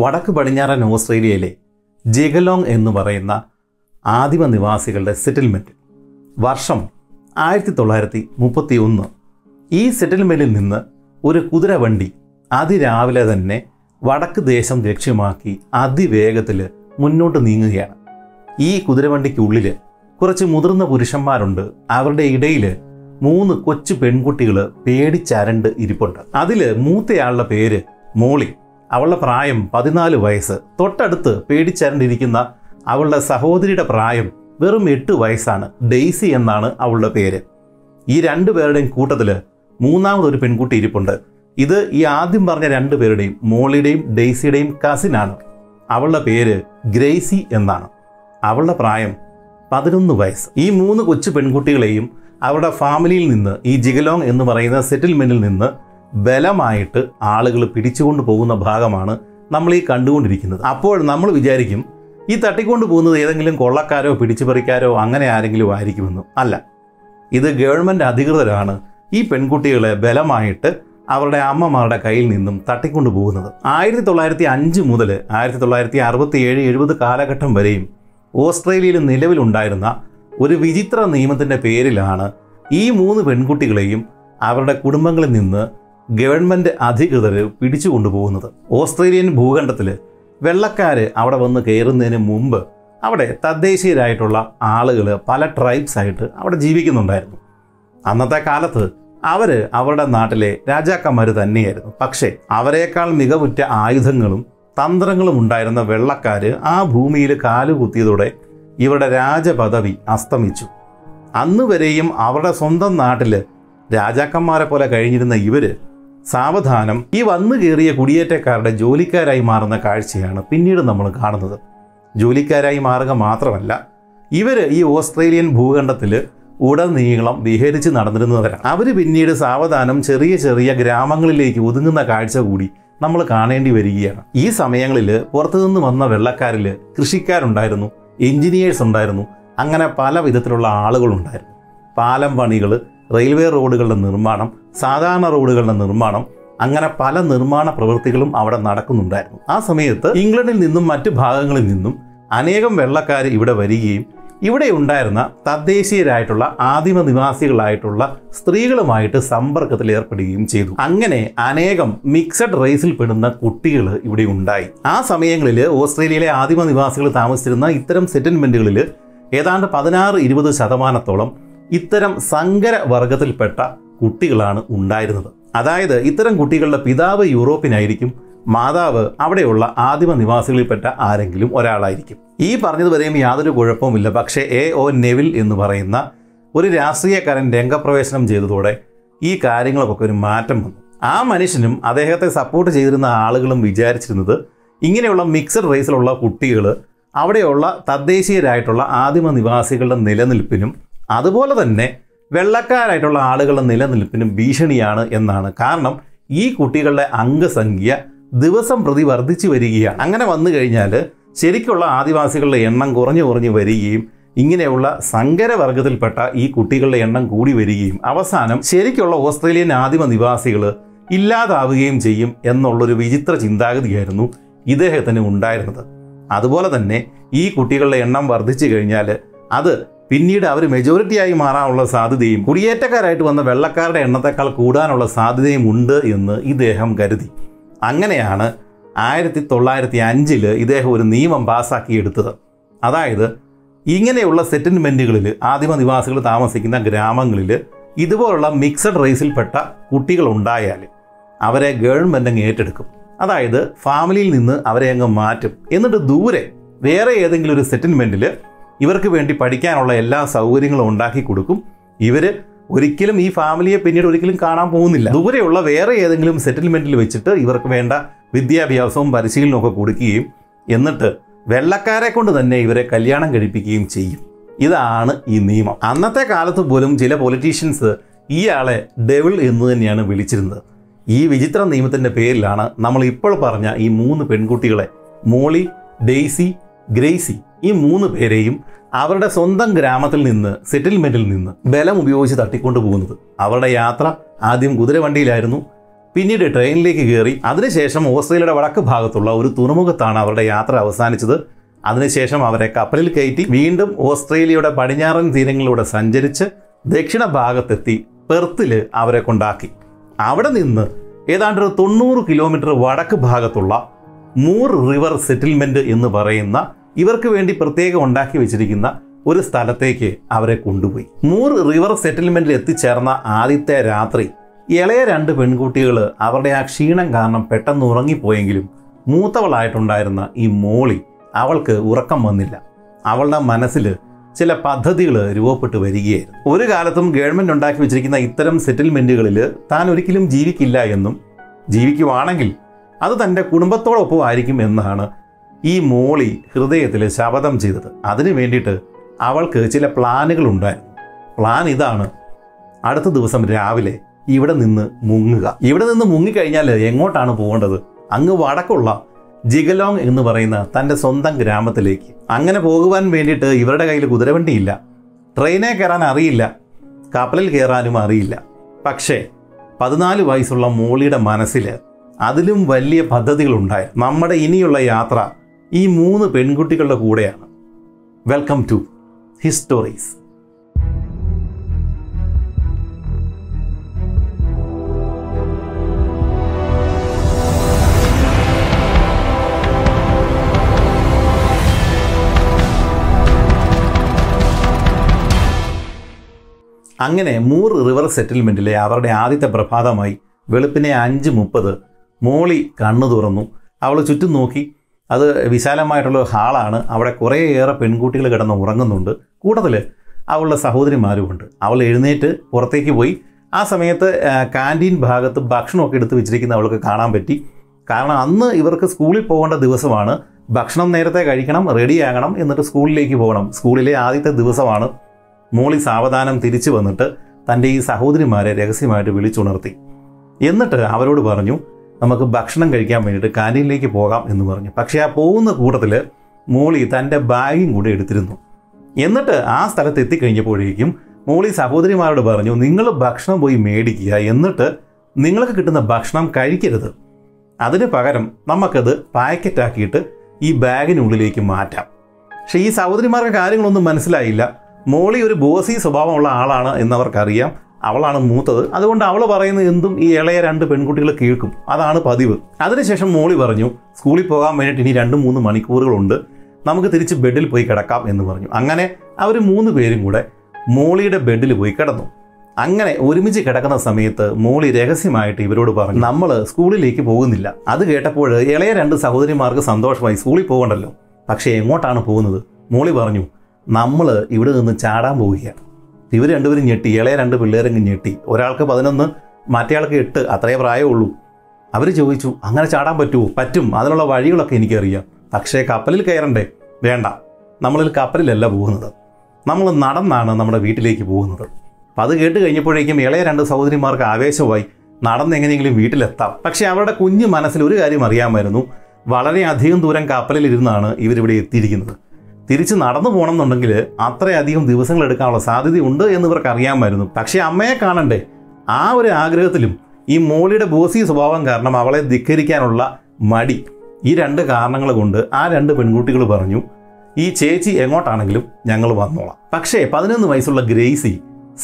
വടക്ക് പടിഞ്ഞാറൻ ഓസ്ട്രേലിയയിലെ ജിഗലോങ് എന്ന് പറയുന്ന ആദിമ നിവാസികളുടെ സെറ്റിൽമെൻറ്റ്. വർഷം 1931. ഈ സെറ്റിൽമെൻറ്റിൽ നിന്ന് ഒരു കുതിരവണ്ടി അതിരാവിലെ തന്നെ വടക്ക് ദേശം ലക്ഷ്യമാക്കി അതിവേഗത്തിൽ മുന്നോട്ട് നീങ്ങുകയാണ്. ഈ കുതിരവണ്ടിക്കുള്ളിൽ കുറച്ച് മുതിർന്ന പുരുഷന്മാരുണ്ട്. അവരുടെ ഇടയിൽ 3 കൊച്ചു പെൺകുട്ടികൾ പേടിച്ചരണ്ട് ഇരിപ്പുണ്ട്. അതിൽ മൂത്തയാളുടെ പേര് മോളി. അവളുടെ പ്രായം 14 വയസ്സ്. തൊട്ടടുത്ത് പേടിച്ചരണ്ടിരിക്കുന്ന അവളുടെ സഹോദരിയുടെ പ്രായം വെറും 8 വയസ്സാണ്. ഡെയ്സി എന്നാണ് അവളുടെ പേര്. ഈ 2 പേരുടെയും കൂട്ടത്തിൽ 3-മതൊരു പെൺകുട്ടി ഇരിപ്പുണ്ട്. ഇത് ഈ ആദ്യം പറഞ്ഞ 2 പേരുടെയും മോളിയുടെയും ഡെയ്സിയുടെയും കസിനാണ്. അവളുടെ പേര് ഗ്രേസി എന്നാണ്. അവളുടെ പ്രായം 11 വയസ്സ്. ഈ 3 കൊച്ചു പെൺകുട്ടികളെയും അവരുടെ ഫാമിലിയിൽ നിന്ന് ഈ ജിഗലോങ് എന്ന് പറയുന്ന സെറ്റിൽമെൻറ്റിൽ നിന്ന് ബലമായിട്ട് ആളുകൾ പിടിച്ചുകൊണ്ട് പോകുന്ന ഭാഗമാണ് നമ്മൾ ഈ കണ്ടുകൊണ്ടിരിക്കുന്നത്. അപ്പോൾ നമ്മൾ വിചാരിക്കും ഈ തട്ടിക്കൊണ്ട് പോകുന്നത് ഏതെങ്കിലും കൊള്ളക്കാരോ പിടിച്ചുപറിക്കാരോ അങ്ങനെ ആരെങ്കിലും ആയിരിക്കുമെന്നും. അല്ല, ഇത് ഗവൺമെൻറ് അധികൃതരാണ് ഈ പെൺകുട്ടികളെ ബലമായിട്ട് അവരുടെ അമ്മമാരുടെ കയ്യിൽ നിന്നും തട്ടിക്കൊണ്ടു പോകുന്നത്. 1905 മുതൽ 1967-70 കാലഘട്ടം വരെയും ഓസ്ട്രേലിയയിൽ നിലവിലുണ്ടായിരുന്ന ഒരു വിചിത്ര നിയമത്തിൻ്റെ പേരിലാണ് ഈ 3 പെൺകുട്ടികളെയും അവരുടെ കുടുംബങ്ങളിൽ നിന്ന് ഗവൺമെൻറ് അധികൃതർ പിടിച്ചു കൊണ്ടുപോകുന്നത്. ഓസ്ട്രേലിയൻ ഭൂഖണ്ഡത്തിൽ വെള്ളക്കാർ അവിടെ വന്ന് കയറുന്നതിന് മുമ്പ് അവിടെ തദ്ദേശീയരായിട്ടുള്ള ആളുകൾ പല ട്രൈബ്സായിട്ട് അവിടെ ജീവിക്കുന്നുണ്ടായിരുന്നു. അന്നത്തെ കാലത്ത് അവർ അവരുടെ നാട്ടിലെ രാജാക്കന്മാർ തന്നെയായിരുന്നു. പക്ഷേ അവരെക്കാൾ മികവുറ്റ ആയുധങ്ങളും തന്ത്രങ്ങളും ഉണ്ടായിരുന്ന വെള്ളക്കാർ ആ ഭൂമിയിൽ കാലുകുത്തിയതോടെ ഇവരുടെ രാജപദവി അസ്തമിച്ചു. അന്നുവരെയും അവരുടെ സ്വന്തം നാട്ടിൽ രാജാക്കന്മാരെ പോലെ കഴിഞ്ഞിരുന്ന ഇവർ സാവധാനം ഈ വന്നു കയറിയ കുടിയേറ്റക്കാരുടെ ജോലിക്കാരായി മാറുന്ന കാഴ്ചയാണ് പിന്നീട് നമ്മൾ കാണുന്നത്. ജോലിക്കാരായി മാറുക മാത്രമല്ല, ഇവർ ഈ ഓസ്ട്രേലിയൻ ഭൂഖണ്ഡത്തിൽ ഉടനീളം വിഹരിച്ച് നടന്നിരുന്നവരാണ്. അവർ പിന്നീട് സാവധാനം ചെറിയ ചെറിയ ഗ്രാമങ്ങളിലേക്ക് ഒതുങ്ങുന്ന കാഴ്ച കൂടി നമ്മൾ കാണേണ്ടി വരികയാണ്. ഈ സമയങ്ങളിൽ പുറത്തുനിന്ന് വന്ന വെള്ളക്കാരിൽ കൃഷിക്കാരുണ്ടായിരുന്നു, എൻജിനീയേഴ്സ് ഉണ്ടായിരുന്നു, അങ്ങനെ പല വിധത്തിലുള്ള ആളുകളുണ്ടായിരുന്നു. പാലം പണികൾ, റെയിൽവേ റോഡുകളുടെ നിർമ്മാണം, സാധാരണ റോഡുകളുടെ നിർമ്മാണം, അങ്ങനെ പല നിർമ്മാണ പ്രവൃത്തികളും അവിടെ നടക്കുന്നുണ്ടായിരുന്നു. ആ സമയത്ത് ഇംഗ്ലണ്ടിൽ നിന്നും മറ്റ് ഭാഗങ്ങളിൽ നിന്നും അനേകം വെള്ളക്കാർ ഇവിടെ വരികയും ഇവിടെ ഉണ്ടായിരുന്ന തദ്ദേശീയരായിട്ടുള്ള ആദിമ നിവാസികളായിട്ടുള്ള സ്ത്രീകളുമായിട്ട് സമ്പർക്കത്തിൽ ഏർപ്പെടുകയും ചെയ്തു. അങ്ങനെ അനേകം മിക്സഡ് റേസിൽ പെടുന്ന കുട്ടികൾ ഇവിടെ ഉണ്ടായി. ആ സമയങ്ങളിൽ ഓസ്ട്രേലിയയിലെ ആദിമ നിവാസികൾ താമസിച്ചിരുന്ന ഇത്തരം സെറ്റിൽമെൻറ്റുകളിൽ ഏതാണ്ട് 16-20% ഇത്തരം സങ്കര വർഗത്തിൽപ്പെട്ട കുട്ടികളാണ് ഉണ്ടായിരുന്നത്. അതായത് ഇത്തരം കുട്ടികളുടെ പിതാവ് യൂറോപ്പിനായിരിക്കും, മാതാവ് അവിടെയുള്ള ആദിമ നിവാസികളിൽപ്പെട്ട ആരെങ്കിലും ഒരാളായിരിക്കും. ഈ പറഞ്ഞതുവരെയും യാതൊരു കുഴപ്പവുമില്ല. പക്ഷേ A.O. നെവിൽ എന്ന് പറയുന്ന ഒരു രാഷ്ട്രീയക്കാരൻ രംഗപ്രവേശനം ചെയ്തതോടെ ഈ കാര്യങ്ങളൊക്കെ ഒരു മാറ്റം വന്നു. ആ മനുഷ്യനും അദ്ദേഹത്തെ സപ്പോർട്ട് ചെയ്തിരുന്ന ആളുകളും വിചാരിച്ചിരുന്നത് ഇങ്ങനെയുള്ള മിക്സഡ് റേസിലുള്ള കുട്ടികൾ അവിടെയുള്ള തദ്ദേശീയരായിട്ടുള്ള ആദിമ നിവാസികളുടെ നിലനിൽപ്പിനും അതുപോലെ തന്നെ വെള്ളക്കാരായിട്ടുള്ള ആളുകളുടെ നിലനിൽപ്പിനും ഭീഷണിയാണ് എന്നാണ്. കാരണം ഈ കുട്ടികളുടെ അംഗസംഖ്യ ദിവസം പ്രതി വർദ്ധിച്ചു വരികയാണ്. അങ്ങനെ വന്നു കഴിഞ്ഞാൽ ശരിക്കുള്ള ആദിവാസികളുടെ എണ്ണം കുറഞ്ഞു കുറഞ്ഞു വരികയും ഇങ്ങനെയുള്ള സങ്കരവർഗത്തിൽപ്പെട്ട ഈ കുട്ടികളുടെ എണ്ണം കൂടി വരികയും അവസാനം ശരിക്കുള്ള ഓസ്ട്രേലിയൻ ആദിമ നിവാസികൾ ഇല്ലാതാവുകയും ചെയ്യും എന്നുള്ളൊരു വിചിത്ര ചിന്താഗതിയായിരുന്നു ഇദ്ദേഹത്തിന് ഉണ്ടായിരുന്നത്. അതുപോലെ തന്നെ ഈ കുട്ടികളുടെ എണ്ണം വർദ്ധിച്ചു കഴിഞ്ഞാൽ അത് പിന്നീട് അവർ മെജോറിറ്റിയായി മാറാനുള്ള സാധ്യതയും കുടിയേറ്റക്കാരായിട്ട് വന്ന വെള്ളക്കാരുടെ എണ്ണത്തെക്കാൾ കൂടാനുള്ള സാധ്യതയും ഉണ്ട് എന്ന് ഇദ്ദേഹം കരുതി. അങ്ങനെയാണ് 1905 ഇദ്ദേഹം ഒരു നിയമം പാസ്സാക്കിയെടുത്തത്. അതായത് ഇങ്ങനെയുള്ള സെറ്റിൽമെൻറ്റുകളിൽ ആദിമ നിവാസികൾ താമസിക്കുന്ന ഗ്രാമങ്ങളിൽ ഇതുപോലുള്ള മിക്സഡ് റേസിൽപ്പെട്ട കുട്ടികളുണ്ടായാൽ അവരെ ഗവൺമെൻറ് അങ്ങ് ഏറ്റെടുക്കും. അതായത് ഫാമിലിയിൽ നിന്ന് അവരെ അങ്ങ് മാറ്റും. എന്നിട്ട് ദൂരെ വേറെ ഏതെങ്കിലും ഒരു സെറ്റിൽമെൻറ്റിൽ ഇവർക്ക് വേണ്ടി പഠിക്കാനുള്ള എല്ലാ സൗകര്യങ്ങളും ഉണ്ടാക്കി കൊടുക്കും. ഇവർ ഒരിക്കലും ഈ ഫാമിലിയെ പിന്നീട് ഒരിക്കലും കാണാൻ പോകുന്നില്ല. ദൂരെയുള്ള വേറെ ഏതെങ്കിലും സെറ്റിൽമെൻറ്റിൽ വെച്ചിട്ട് ഇവർക്ക് വേണ്ട വിദ്യാഭ്യാസവും പരിശീലനവും ഒക്കെ കൊടുക്കുകയും എന്നിട്ട് വെള്ളക്കാരെ കൊണ്ട് തന്നെ ഇവരെ കല്യാണം കഴിപ്പിക്കുകയും ചെയ്യും. ഇതാണ് ഈ നിയമം. അന്നത്തെ കാലത്ത് പോലും ചില പൊളിറ്റീഷ്യൻസ് ഇയാളെ ഡെവിൾ എന്ന് തന്നെയാണ് വിളിച്ചിരുന്നത്. ഈ വിചിത്ര നിയമത്തിൻ്റെ പേരിലാണ് നമ്മൾ ഇപ്പോൾ പറഞ്ഞ ഈ 3 പെൺകുട്ടികളെ, മോളി, ഡെയ്സി, ഗ്രേസി, ഈ 3 പേരെയും അവരുടെ സ്വന്തം ഗ്രാമത്തിൽ നിന്ന്, സെറ്റിൽമെൻറ്റിൽ നിന്ന് ബലം ഉപയോഗിച്ച് തട്ടിക്കൊണ്ടു പോകുന്നത്. അവരുടെ യാത്ര ആദ്യം കുതിരവണ്ടിയിലായിരുന്നു. പിന്നീട് ട്രെയിനിലേക്ക് കയറി അതിനുശേഷം ഓസ്ട്രേലിയയുടെ വടക്ക് ഭാഗത്തുള്ള ഒരു തുറമുഖത്താണ് അവരുടെ യാത്ര അവസാനിച്ചത്. അതിനുശേഷം അവരെ കപ്പലിൽ കയറ്റി വീണ്ടും ഓസ്ട്രേലിയയുടെ പടിഞ്ഞാറൻ തീരങ്ങളിലൂടെ സഞ്ചരിച്ച് ദക്ഷിണ ഭാഗത്തെത്തി പെർത്തിൽ അവരെ കൊണ്ടാക്കി. അവിടെ നിന്ന് ഏതാണ്ട് 90 കിലോമീറ്റർ വടക്ക് ഭാഗത്തുള്ള മൂർ റിവർ സെറ്റിൽമെൻറ്റ് എന്ന് പറയുന്ന ഇവർക്ക് വേണ്ടി പ്രത്യേകം ഉണ്ടാക്കി വെച്ചിരിക്കുന്ന ഒരു സ്ഥലത്തേക്ക് അവരെ കൊണ്ടുപോയി. മൂർ റിവർ സെറ്റിൽമെൻറ്റിൽ എത്തിച്ചേർന്ന ആദ്യത്തെ രാത്രി ഇളയ 2 പെൺകുട്ടികൾ അവരുടെ ആ ക്ഷീണം കാരണം പെട്ടെന്ന് ഉറങ്ങിപ്പോയെങ്കിലും മൂത്തവളായിട്ടുണ്ടായിരുന്ന ഈ മോളി, അവൾക്ക് ഉറക്കം വന്നില്ല. അവളുടെ മനസ്സിൽ ചില പദ്ധതികൾ രൂപപ്പെട്ട് വരികയായിരുന്നു. ഒരു കാലത്തും ഗവൺമെൻറ് ഉണ്ടാക്കി വെച്ചിരിക്കുന്ന ഇത്തരം സെറ്റിൽമെൻറ്റുകളിൽ താൻ ഒരിക്കലും ജീവിക്കില്ല എന്നും ജീവിക്കുവാണെങ്കിൽ അത് തൻ്റെ കുടുംബത്തോടൊപ്പം ആയിരിക്കും എന്നാണ് ഈ മോളി ഹൃദയത്തിൽ ശപഥം ചെയ്തത്. അതിനു വേണ്ടിയിട്ട് അവൾക്ക് ചില പ്ലാനുകളുണ്ടായിരുന്നു. പ്ലാൻ ഇതാണ്: അടുത്ത ദിവസം രാവിലെ ഇവിടെ നിന്ന് മുങ്ങുക. ഇവിടെ നിന്ന് മുങ്ങിക്കഴിഞ്ഞാൽ എങ്ങോട്ടാണ് പോകേണ്ടത്? അങ്ങ് വടക്കുള്ള ജിഗലോങ് എന്ന് പറയുന്ന തൻ്റെ സ്വന്തം ഗ്രാമത്തിലേക്ക്. അങ്ങനെ പോകുവാൻ വേണ്ടിയിട്ട് ഇവരുടെ കയ്യിൽ കുതിരവണ്ടിയില്ല, ട്രെയിനെ കയറാൻ അറിയില്ല, കപ്പലിൽ കയറാനും അറിയില്ല. പക്ഷേ 14 വയസ്സുള്ള മോളിയുടെ മനസ്സിൽ അതിലും വലിയ പദ്ധതികളുണ്ടായി. നമ്മുടെ ഇനിയുള്ള യാത്ര ഈ 3 പെൺകുട്ടികളുടെ കൂടെയാണ്. Welcome to histories. അങ്ങനെ മൂർ റിവർ സെറ്റിൽമെൻറ്റിലെ അവരുടെ ആദ്യത്തെ പ്രഭാതമായി വെളുപ്പിനെ 5:30 മോളി കണ്ണു തുറന്നു. അവൾ ചുറ്റും നോക്കി. അത് വിശാലമായിട്ടുള്ള ഹാളാണ്. അവിടെ കുറേയേറെ പെൺകുട്ടികൾ കിടന്ന് ഉറങ്ങുന്നുണ്ട്. കൂട്ടത്തിൽ അവളുടെ സഹോദരിമാരുമുണ്ട്. അവൾ എഴുന്നേറ്റ് പുറത്തേക്ക് പോയി. ആ സമയത്ത് കാൻറ്റീൻ ഭാഗത്ത് ഭക്ഷണമൊക്കെ എടുത്ത് വെച്ചിരിക്കുന്ന അവൾക്ക് കാണാൻ പറ്റി. കാരണം അന്ന് ഇവർക്ക് സ്കൂളിൽ പോകേണ്ട ദിവസമാണ്. ഭക്ഷണം നേരത്തെ കഴിക്കണം, റെഡിയാകണം, എന്നിട്ട് സ്കൂളിലേക്ക് പോകണം. സ്കൂളിലെ ആദ്യത്തെ ദിവസമാണ്. മോളി സാവധാനം തിരിച്ചു വന്നിട്ട് തൻ്റെ ഈ സഹോദരിമാരെ രഹസ്യമായിട്ട് വിളിച്ചുണർത്തി. എന്നിട്ട് അവരോട് പറഞ്ഞു, നമുക്ക് ഭക്ഷണം കഴിക്കാൻ വേണ്ടിയിട്ട് കാൻറ്റീനിലേക്ക് പോകാം എന്ന് പറഞ്ഞു. പക്ഷേ ആ പോകുന്ന കൂട്ടത്തിൽ മോളി തൻ്റെ ബാഗും കൂടി എടുത്തിരുന്നു. എന്നിട്ട് ആ സ്ഥലത്ത് എത്തിക്കഴിഞ്ഞപ്പോഴേക്കും മോളി സഹോദരിമാരോട് പറഞ്ഞു, നിങ്ങൾ ഭക്ഷണം പോയി മേടിക്കുക, എന്നിട്ട് നിങ്ങൾക്ക് കിട്ടുന്ന ഭക്ഷണം കഴിക്കരുത്. അതിന് പകരം നമുക്കത് പാക്കറ്റാക്കിയിട്ട് ഈ ബാഗിനുള്ളിലേക്ക് മാറ്റാം. പക്ഷേ ഈ സഹോദരിമാർക്ക് കാര്യങ്ങളൊന്നും മനസ്സിലായില്ല. മോളി ഒരു ബോസി സ്വഭാവമുള്ള ആളാണ് എന്നവർക്കറിയാം. അവളാണ് മൂത്തത്. അതുകൊണ്ട് അവൾ പറയുന്ന എന്തും ഈ ഇളയ 2 പെൺകുട്ടികൾ കേൾക്കും. അതാണ് പതിവ്. അതിനുശേഷം മോളി പറഞ്ഞു, സ്കൂളിൽ പോകാൻ വേണ്ടിയിട്ട് ഇനി 2-3 മണിക്കൂറുകളുണ്ട്, നമുക്ക് തിരിച്ച് ബെഡിൽ പോയി കിടക്കാം എന്ന് പറഞ്ഞു. അങ്ങനെ അവർ 3 പേരും കൂടെ മോളിയുടെ ബെഡിൽ പോയി കിടന്നു. അങ്ങനെ ഒരുമിച്ച് കിടക്കുന്ന സമയത്ത് മോളി രഹസ്യമായിട്ട് ഇവരോട് പറഞ്ഞു, നമ്മൾ സ്കൂളിലേക്ക് പോകുന്നില്ല. അത് കേട്ടപ്പോൾ ഇളയ 2 സഹോദരിമാർക്ക് സന്തോഷമായി. സ്കൂളിൽ പോകണ്ടല്ലോ, പക്ഷേ എങ്ങോട്ടാണ് പോകുന്നത്? മോളി പറഞ്ഞു, നമ്മൾ ഇവിടെ നിന്ന് ചാടാൻ പോവുകയാണ്. ഇവർ 2 പേരും ഞെട്ടി. ഇളയ 2 പിള്ളേരെങ്കിലും ഞെട്ടി. ഒരാൾക്ക് 11, മറ്റേയാൾക്ക് 8, അത്രയേ പ്രായമുള്ളൂ. അവർ ചോദിച്ചു, അങ്ങനെ ചാടാൻ പറ്റുമോ? പറ്റും, അതിനുള്ള വഴികളൊക്കെ എനിക്കറിയാം. പക്ഷേ കപ്പലിൽ കയറണ്ടേ? വേണ്ട, നമ്മളിൽ കപ്പലിലല്ല പോകുന്നത്, നമ്മൾ നടന്നാണ് നമ്മുടെ വീട്ടിലേക്ക് പോകുന്നത്. അപ്പം അത് കേട്ട് കഴിഞ്ഞപ്പോഴേക്കും ഇളയ 2 സഹോദരിമാർക്ക് ആവേശമായി. നടന്ന് എങ്ങനെയെങ്കിലും വീട്ടിലെത്താം. പക്ഷേ അവരുടെ കുഞ്ഞു മനസ്സിൽ ഒരു കാര്യം അറിയാമായിരുന്നു, വളരെയധികം ദൂരം കപ്പലിലിരുന്നാണ് ഇവരിവിടെ എത്തിയിരിക്കുന്നത്. തിരിച്ച് നടന്നു പോകണം എന്നുണ്ടെങ്കിൽ അത്രയധികം ദിവസങ്ങൾ എടുക്കാനുള്ള സാധ്യതയുണ്ട് എന്നിവർക്ക് അറിയാമായിരുന്നു. പക്ഷേ അമ്മയെ കാണണ്ടേ? ആ ഒരു ആഗ്രഹത്തിലും ഈ മോളിയുടെ ബോസി സ്വഭാവം കാരണം അവളെ ധിക്കരിക്കാനുള്ള മടി, ഈ 2 കാരണങ്ങൾ കൊണ്ട് ആ 2 പെൺകുട്ടികൾ പറഞ്ഞു, ഈ ചേച്ചി എങ്ങോട്ടാണെങ്കിലും ഞങ്ങൾ വന്നോളാം. പക്ഷേ 11 വയസ്സുള്ള ഗ്രേസി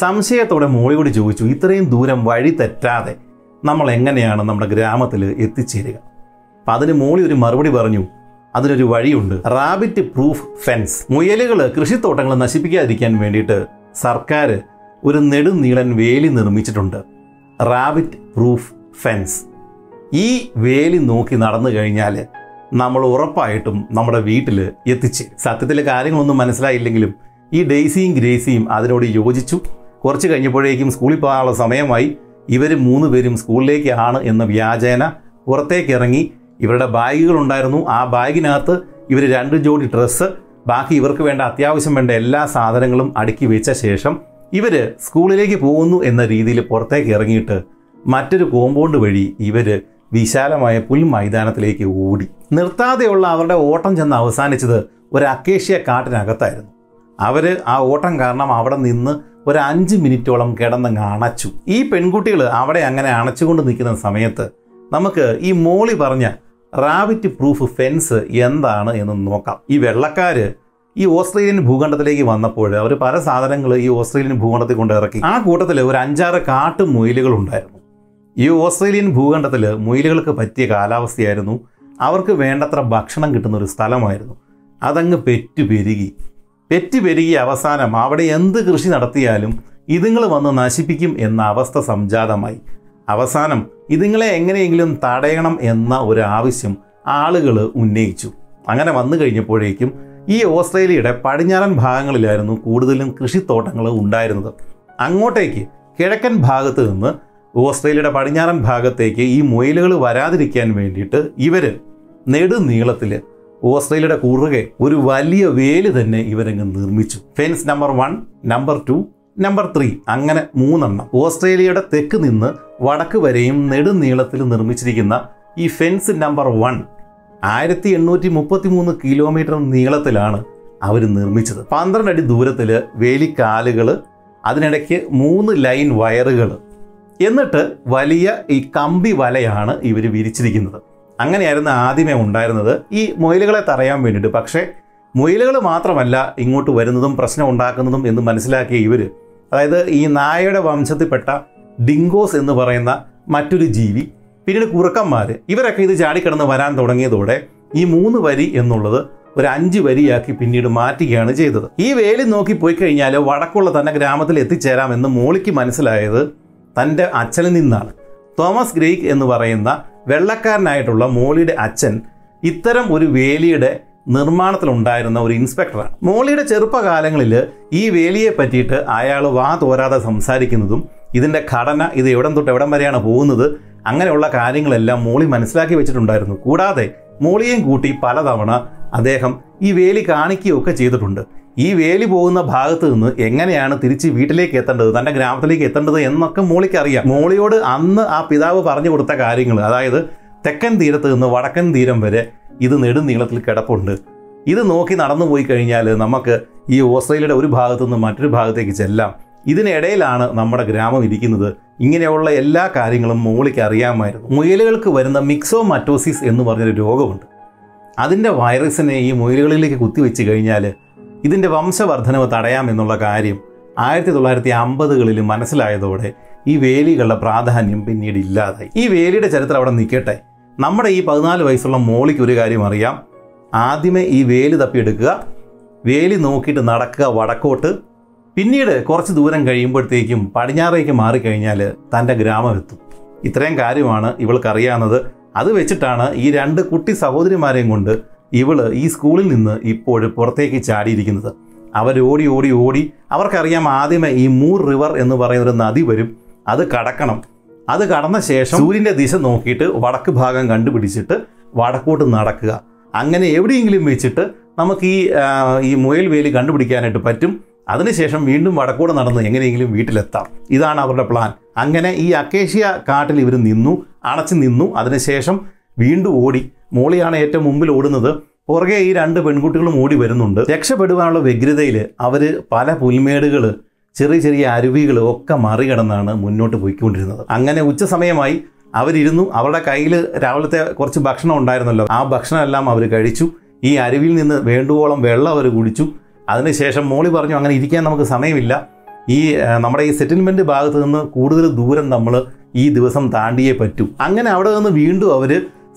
സംശയത്തോടെ മോളിയോട് ചോദിച്ചു, ഇത്രയും ദൂരം വഴി തെറ്റാതെ നമ്മൾ എങ്ങനെയാണ് നമ്മുടെ ഗ്രാമത്തിൽ എത്തിച്ചേരുക? അപ്പം അതിന് മോളി ഒരു മറുപടി പറഞ്ഞു, അതിനൊരു വഴിയുണ്ട്, റാബിറ്റ് പ്രൂഫ് ഫെൻസ്. മുയലുകൾ കൃഷിത്തോട്ടങ്ങൾ നശിപ്പിക്കാതിരിക്കാൻ വേണ്ടിയിട്ട് സർക്കാർ ഒരു നെടുനീളൻ വേലി നിർമ്മിച്ചിട്ടുണ്ട്, റാബിറ്റ് പ്രൂഫ് ഫെൻസ്. ഈ വേലി നോക്കി നടന്നു കഴിഞ്ഞാൽ നമ്മൾ ഉറപ്പായിട്ടും നമ്മുടെ വീട്ടിൽ എത്തിച്ചേരും. സത്യത്തിൽ കാര്യങ്ങളൊന്നും മനസ്സിലായില്ലെങ്കിലും ഈ ഡെയ്സിയും ഗ്രേസിയും അതിനോട് യോജിച്ചു. കുറച്ച് കഴിഞ്ഞപ്പോഴേക്കും സ്കൂളിൽ പോകാനുള്ള സമയമായി. ഇവർ 3 പേരും സ്കൂളിലേക്കാണ് എന്ന വ്യാജേന പുറത്തേക്കിറങ്ങി. ഇവരുടെ ബാഗുകളുണ്ടായിരുന്നു. ആ ബാഗിനകത്ത് ഇവർ 2 ജോഡി ഡ്രസ്സ്, ബാക്കി ഇവർക്ക് വേണ്ട അത്യാവശ്യം വേണ്ട എല്ലാ സാധനങ്ങളും അടുക്കി വെച്ച ശേഷം ഇവർ സ്കൂളിലേക്ക് പോകുന്നു എന്ന രീതിയിൽ പുറത്തേക്ക് ഇറങ്ങിയിട്ട് മറ്റൊരു കോമ്പൗണ്ട് വഴി ഇവർ വിശാലമായ പുൽമൈതാനത്തിലേക്ക് ഓടി. നിർത്താതെയുള്ള അവരുടെ ഓട്ടം ചെന്ന് അവസാനിച്ചത് ഒരു അക്കേഷ്യ കാട്ടിനകത്തായിരുന്നു. അവർ ആ ഓട്ടം കാരണം അവിടെ നിന്ന് ഒരു 5 മിനിറ്റോളം കിടന്നങ്ങ് അണച്ചു. ഈ പെൺകുട്ടികൾ അവിടെ അങ്ങനെ അണച്ചുകൊണ്ട് നിൽക്കുന്ന സമയത്ത് നമുക്ക് ഈ മോളി പറഞ്ഞ റാബിറ്റ് പ്രൂഫ് ഫെൻസ് എന്താണ് എന്ന് നോക്കാം. ഈ വെള്ളക്കാർ ഈ ഓസ്ട്രേലിയൻ ഭൂഖണ്ഡത്തിലേക്ക് വന്നപ്പോൾ അവർ പല സാധനങ്ങൾ ഈ ഓസ്ട്രേലിയൻ ഭൂഖണ്ഡത്തിൽ കൊണ്ട് ഇറക്കി. ആ കൂട്ടത്തിൽ ഒരു 5-6 കാട്ടു മുയിലുകളുണ്ടായിരുന്നു. ഈ ഓസ്ട്രേലിയൻ ഭൂഖണ്ഡത്തിൽ മുയിലുകൾക്ക് പറ്റിയ കാലാവസ്ഥയായിരുന്നു. അവർക്ക് വേണ്ടത്ര ഭക്ഷണം കിട്ടുന്ന ഒരു സ്ഥലമായിരുന്നു. അതങ്ങ് പെറ്റു പെരുകി അവസാനം അവിടെ എന്ത് കൃഷി നടത്തിയാലും ഇതുങ്ങൾ വന്ന് നശിപ്പിക്കും എന്ന അവസ്ഥ സംജാതമായി. അവസാനം ഇതുങ്ങളെ എങ്ങനെയെങ്കിലും തടയണം എന്ന ഒരു ആവശ്യം ആളുകൾ ഉന്നയിച്ചു. അങ്ങനെ വന്നു കഴിഞ്ഞപ്പോഴേക്കും ഈ ഓസ്ട്രേലിയയുടെ പടിഞ്ഞാറൻ ഭാഗങ്ങളിലായിരുന്നു കൂടുതലും കൃഷിത്തോട്ടങ്ങൾ ഉണ്ടായിരുന്നത്. അങ്ങോട്ടേക്ക് കിഴക്കൻ ഭാഗത്ത് നിന്ന് ഓസ്ട്രേലിയയുടെ പടിഞ്ഞാറൻ ഭാഗത്തേക്ക് ഈ മുയലുകൾ വരാതിരിക്കാൻ വേണ്ടിയിട്ട് ഇവർ നെടുനീളത്തിൽ ഓസ്ട്രേലിയയുടെ കുറുകെ ഒരു വലിയ വേലി തന്നെ ഇവരങ്ങ് നിർമ്മിച്ചു. ഫെൻസ് നമ്പർ 1, നമ്പർ 2, നമ്പർ 3 അങ്ങനെ 3 എണ്ണം. ഓസ്ട്രേലിയയുടെ തെക്ക് നിന്ന് വടക്ക് വരെയും നെടുനീളത്തിൽ നിർമ്മിച്ചിരിക്കുന്ന ഈ ഫെൻസ് നമ്പർ 1 1833 കിലോമീറ്റർ നീളത്തിലാണ് അവർ നിർമ്മിച്ചത്. 12 അടി ദൂരത്തിൽ വേലിക്കാലുകൾ, അതിനിടയ്ക്ക് 3 ലൈൻ വയറുകൾ, എന്നിട്ട് വലിയ ഈ കമ്പി വലയാണ് ഇവർ വിരിച്ചിരിക്കുന്നത്. അങ്ങനെയായിരുന്നു ആദ്യമേ ഉണ്ടായിരുന്നത് ഈ മുയലുകളെ തടയാൻ വേണ്ടിയിട്ട്. പക്ഷേ മുയലുകൾ മാത്രമല്ല ഇങ്ങോട്ട് വരുന്നതും പ്രശ്നം ഉണ്ടാക്കുന്നതും എന്ന് മനസ്സിലാക്കിയ ഇവർ, അതായത് ഈ നായയുടെ വംശത്തിൽപ്പെട്ട ഡിങ്കോസ് എന്ന് പറയുന്ന മറ്റൊരു ജീവി, പിന്നീട് കുറുക്കന്മാർ, ഇവരൊക്കെ ഇത് ചാടിക്കിടന്ന് വരാൻ തുടങ്ങിയതോടെ ഈ 3 വരി എന്നുള്ളത് ഒരു 5 വരിയാക്കി പിന്നീട് മാറ്റുകയാണ് ചെയ്തത്. ഈ വേലി നോക്കി പോയി കഴിഞ്ഞാൽ വടക്കുള്ള തന്നെ ഗ്രാമത്തിൽ എത്തിച്ചേരാമെന്ന് മോളിക്ക് മനസ്സിലായത് തൻ്റെ അച്ഛനിൽ നിന്നാണ്. തോമസ് ഗ്രേക്ക് എന്ന് പറയുന്ന വെള്ളക്കാരനായിട്ടുള്ള മോളിയുടെ അച്ഛൻ ഇത്തരം ഒരു വേലിയുടെ നിർമ്മാണത്തിലുണ്ടായിരുന്ന ഒരു ഇൻസ്പെക്ടറാണ്. മോളിയുടെ ചെറുപ്പകാലങ്ങളിൽ ഈ വേലിയെ പറ്റിയിട്ട് അയാൾ വാ തോരാതെ സംസാരിക്കുന്നതും ഇതിൻ്റെ ഘടന, ഇത് എവിടം തൊട്ട് എവിടം വരെയാണ് പോകുന്നത്, അങ്ങനെയുള്ള കാര്യങ്ങളെല്ലാം മോളി മനസ്സിലാക്കി വെച്ചിട്ടുണ്ടായിരുന്നു. കൂടാതെ മോളിയെയും കൂട്ടി പലതവണ അദ്ദേഹം ഈ വേലി കാണിക്കുകയൊക്കെ ചെയ്തിട്ടുണ്ട്. ഈ വേലി പോകുന്ന ഭാഗത്ത് നിന്ന് എങ്ങനെയാണ് തിരിച്ച് വീട്ടിലേക്ക് എത്തേണ്ടത്, തൻ്റെ ഗ്രാമത്തിലേക്ക് എത്തേണ്ടത് എന്നൊക്കെ മോളിക്കറിയാം. മോളിയോട് അന്ന് ആ പിതാവ് പറഞ്ഞു കൊടുത്ത കാര്യങ്ങൾ, അതായത് തെക്കൻ തീരത്ത് നിന്ന് വടക്കൻ തീരം വരെ ഇത് നെടുനീളത്തിൽ കിടപ്പുണ്ട്, ഇത് നോക്കി നടന്നു പോയി കഴിഞ്ഞാൽ നമുക്ക് ഈ ഓസ്ട്രേലിയയുടെ ഒരു ഭാഗത്തു നിന്ന് മറ്റൊരു ഭാഗത്തേക്ക് ചെല്ലാം, ഇതിനിടയിലാണ് നമ്മുടെ ഗ്രാമം ഇരിക്കുന്നത്, ഇങ്ങനെയുള്ള എല്ലാ കാര്യങ്ങളും മോളിക്ക് അറിയാമായിരുന്നു. മുയലുകൾക്ക് വരുന്ന മിക്സോമറ്റോസിസ് എന്ന് പറഞ്ഞൊരു രോഗമുണ്ട്. അതിൻ്റെ വൈറസിനെ ഈ മുയലുകളിലേക്ക് കുത്തിവെച്ച് കഴിഞ്ഞാൽ ഇതിൻ്റെ വംശവർദ്ധനവ് തടയാമെന്നുള്ള കാര്യം 1950കളിൽ മനസ്സിലായതോടെ ഈ വേലികളുടെ പ്രാധാന്യം പിന്നീട് ഇല്ലാതായി. ഈ വേലിയുടെ ചരിത്രം അവിടെ നിൽക്കട്ടെ. നമ്മുടെ ഈ 14 വയസ്സുള്ള മോളിക്ക് ഒരു കാര്യം അറിയാം. ആദ്യമേ ഈ വേലി തപ്പിയെടുക്കുക, വേലി നോക്കിയിട്ട് നടക്കുക വടക്കോട്ട്, പിന്നീട് കുറച്ച് ദൂരം കഴിയുമ്പോഴത്തേക്കും പടിഞ്ഞാറേക്ക് മാറിക്കഴിഞ്ഞാൽ തൻ്റെ ഗ്രാമം എത്തും. ഇത്രയും കാര്യമാണ് ഇവൾക്കറിയാവുന്നത്. അത് വെച്ചിട്ടാണ് ഈ 2 കുട്ടി സഹോദരിമാരെയും കൊണ്ട് ഇവൾ ഈ സ്കൂളിൽ നിന്ന് ഇപ്പോൾ പുറത്തേക്ക് ചാടിയിരിക്കുന്നത്. അവരോടി അവർക്കറിയാം ആദ്യമേ ഈ മൂർ റിവർ എന്ന് പറയുന്നൊരു നദി വരും, അത് കടക്കണം, അത് കടന്ന ശേഷം സൂര്യൻ്റെ ദിശ നോക്കിയിട്ട് വടക്ക് ഭാഗം കണ്ടുപിടിച്ചിട്ട് വടക്കോട്ട് നടക്കുക, അങ്ങനെ എവിടെയെങ്കിലും വെച്ചിട്ട് നമുക്ക് ഈ മുയൽ വേലി കണ്ടുപിടിക്കാനായിട്ട് പറ്റും, അതിനുശേഷം വീണ്ടും വടക്കോട് നടന്ന് എങ്ങനെയെങ്കിലും വീട്ടിലെത്താം, ഇതാണ് അവരുടെ പ്ലാൻ. അങ്ങനെ ഈ അക്കേഷ്യ കാട്ടിൽ ഇവർ നിന്നു, അടച്ചു നിന്നു, അതിനുശേഷം വീണ്ടും ഓടി. മോളിയാണ് ഏറ്റവും മുമ്പിൽ ഓടുന്നത്, പുറകെ ഈ 2 പെൺകുട്ടികളും ഓടി വരുന്നുണ്ട്. രക്ഷപ്പെടുവാനുള്ള വ്യഗ്രതയിൽ അവർ പല പുൽമേടുകൾ, ചെറിയ ചെറിയ അരുവികൾ ഒക്കെ മറികടന്നാണ് മുന്നോട്ട് പോയിക്കൊണ്ടിരുന്നത്. അങ്ങനെ ഉച്ചസമയമായി അവരിരുന്നു. അവരുടെ കയ്യിൽ രാവിലത്തെ കുറച്ച് ഭക്ഷണം ഉണ്ടായിരുന്നല്ലോ, ആ ഭക്ഷണമെല്ലാം അവർ കഴിച്ചു. ഈ അരുവിയിൽ നിന്ന് വേണ്ടുവോളം വെള്ളം അവർ കുടിച്ചു. അതിനുശേഷം മോളി പറഞ്ഞു, അങ്ങനെ ഇരിക്കാൻ നമുക്ക് സമയമില്ല, ഈ നമ്മുടെ ഈ സെറ്റിൽമെൻറ്റ് ഭാഗത്ത് നിന്ന് കൂടുതൽ ദൂരം നമ്മൾ ഈ ദിവസം താണ്ടിയേ പറ്റൂ. അങ്ങനെ അവിടെ നിന്ന് വീണ്ടും അവർ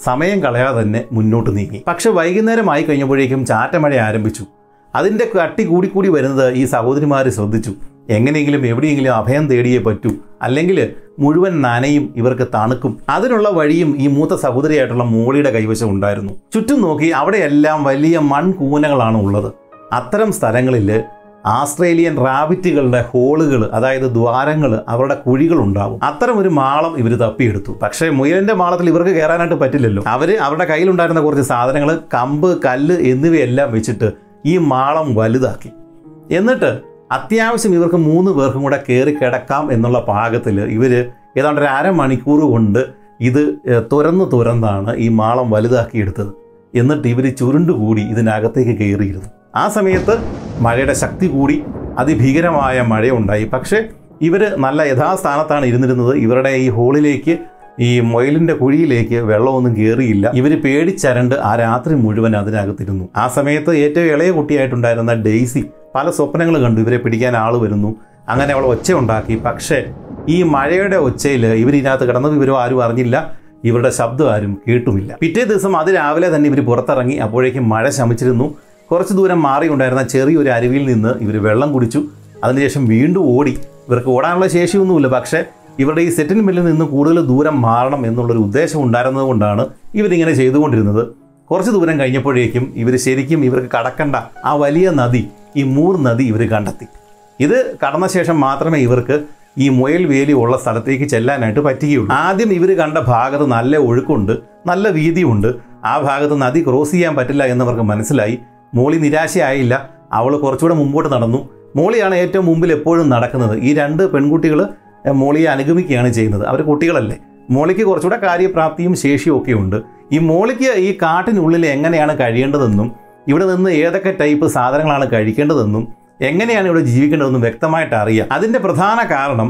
സമയം കളയാതെ തന്നെ മുന്നോട്ട് നീങ്ങി. പക്ഷെ വൈകുന്നേരമായി കഴിഞ്ഞപ്പോഴേക്കും ചാറ്റമഴ ആരംഭിച്ചു. അതിൻ്റെ കട്ടി കൂടിക്കൂടി വരുന്നത് ഈ സഹോദരിമാർ ശ്രദ്ധിച്ചു. എങ്ങനെയെങ്കിലും എവിടെയെങ്കിലും അഭയം തേടിയേ പറ്റൂ, അല്ലെങ്കിൽ മുഴുവൻ നനയും, ഇവർക്ക് തണുക്കും. അതിനുള്ള വഴിയും ഈ മൂത്ത സഹോദരിയായിട്ടുള്ള മോളിയുടെ കൈവശം ഉണ്ടായിരുന്നു. ചുറ്റും നോക്കി അവിടെയെല്ലാം വലിയ മൺകൂനകളാണ് ഉള്ളത്. അത്തരം സ്ഥലങ്ങളിൽ ആസ്ട്രേലിയൻ റാബിറ്റുകളുടെ ഹോളുകൾ, അതായത് ദ്വാരങ്ങൾ, അവരുടെ കുഴികളുണ്ടാവും. അത്തരം ഒരു മാളം ഇവർ തപ്പിയെടുത്തു. പക്ഷേ മുയലിൻ്റെ മാളത്തിൽ ഇവർക്ക് കയറാനായിട്ട് പറ്റില്ലല്ലോ. അവരുടെ കയ്യിലുണ്ടായിരുന്ന കുറച്ച് സാധനങ്ങൾ, കമ്പ്, കല്ല് എന്നിവയെല്ലാം വെച്ചിട്ട് ഈ മാളം വലുതാക്കി. എന്നിട്ട് അത്യാവശ്യം ഇവർക്ക് 3 പേർക്കും കൂടെ കയറി കിടക്കാം എന്നുള്ള പാകത്തിൽ ഇവർ ഏതാണ്ട് ഒരു 1/2 മണിക്കൂർ കൊണ്ട് ഇത് തുറന്നാണ് ഈ മാളം വലുതാക്കിയെടുത്തത്. എന്നിട്ട് ഇവർ ചുരുണ്ടുകൂടി ഇതിനകത്തേക്ക് കയറിയിരുന്നു. ആ സമയത്ത് മഴയുടെ ശക്തി കൂടി, അതിഭീകരമായ മഴയുണ്ടായി. പക്ഷേ ഇവർ നല്ല യഥാസ്ഥാനത്താണ് ഇരുന്നിരുന്നത്. ഇവരുടെ ഈ ഹോളിലേക്ക്, ഈ മുയലിൻ്റെ കുഴിയിലേക്ക് വെള്ളമൊന്നും കയറിയില്ല. ഇവർ പേടിച്ചരണ്ട് ആ രാത്രി മുഴുവൻ അതിനകത്തിരുന്നു. ആ സമയത്ത് ഏറ്റവും ഇളയ കുട്ടിയായിട്ടുണ്ടായിരുന്ന ഡെയ്സി പല സ്വപ്നങ്ങൾ കണ്ടു. ഇവരെ പിടിക്കാൻ ആൾ വരുന്നു, അങ്ങനെ അവൾ ഒച്ച ഉണ്ടാക്കി. പക്ഷേ ഈ മഴയുടെ ഒച്ചയിൽ ഇവരിനകത്ത് കിടന്നത് ഇവരും ആരും അറിഞ്ഞില്ല, ഇവരുടെ ശബ്ദം ആരും കേട്ടുമില്ല. പിറ്റേ ദിവസം അതിരാവിലെ തന്നെ ഇവർ പുറത്തിറങ്ങി. അപ്പോഴേക്കും മഴ ശമിച്ചിരുന്നു. കുറച്ച് ദൂരം മാറിയുണ്ടായിരുന്ന ചെറിയൊരു അരുവിയിൽ നിന്ന് ഇവർ വെള്ളം കുടിച്ചു. അതിനുശേഷം വീണ്ടും ഓടി. ഇവർക്ക് ഓടാനുള്ള ശേഷിയൊന്നുമില്ല, പക്ഷേ ഇവരുടെ ഈ സെറ്റിൽമെൻറ്റിൽ നിന്ന് കൂടുതൽ ദൂരം മാറണം എന്നുള്ളൊരു ഉദ്ദേശം ഉണ്ടായിരുന്നത് കൊണ്ടാണ് ഇവരിങ്ങനെ ചെയ്തുകൊണ്ടിരുന്നത്. കുറച്ച് ദൂരം കഴിഞ്ഞപ്പോഴേക്കും ഇവർ ശരിക്കും ഇവർക്ക് കടക്കേണ്ട ആ വലിയ നദി, ഈ മൂർ നദി ഇവർ കണ്ടെത്തി. ഇത് കടന്ന ശേഷം മാത്രമേ ഇവർക്ക് ഈ മുയൽ വേലി ഉള്ള സ്ഥലത്തേക്ക് ചെല്ലാനായിട്ട് പറ്റുകയുള്ളൂ. ആദ്യം ഇവർ കണ്ട ഭാഗത്ത് നല്ല ഒഴുക്കുണ്ട്, നല്ല വീതിയുണ്ട്, ആ ഭാഗത്ത് നദി ക്രോസ് ചെയ്യാൻ പറ്റില്ല എന്നവർക്ക് മനസ്സിലായി. മോളി നിരാശയായില്ല, അവൾ കുറച്ചുകൂടെ മുമ്പോട്ട് നടന്നു. മോളിയാണ് ഏറ്റവും മുമ്പിൽ എപ്പോഴും നടക്കുന്നത്. ഈ രണ്ട് പെൺകുട്ടികൾ മോളിയെ അനുഗമിക്കുകയാണ് ചെയ്യുന്നത്. അവർ കുട്ടികളല്ലേ, മോളിക്ക് കുറച്ചുകൂടെ കാര്യപ്രാപ്തിയും ശേഷിയും ഒക്കെ ഉണ്ട്. ഈ മോളിക്ക് ഈ കാട്ടിനുള്ളിൽ എങ്ങനെയാണ് കഴിയേണ്ടതെന്നും ഇവിടെ നിന്ന് ഏതൊക്കെ ടൈപ്പ് സാധനങ്ങളാണ് കഴിക്കേണ്ടതെന്നും എങ്ങനെയാണ് ഇവിടെ ജീവിക്കേണ്ടതെന്നും വ്യക്തമായിട്ട് അറിയാം. അതിൻ്റെ പ്രധാന കാരണം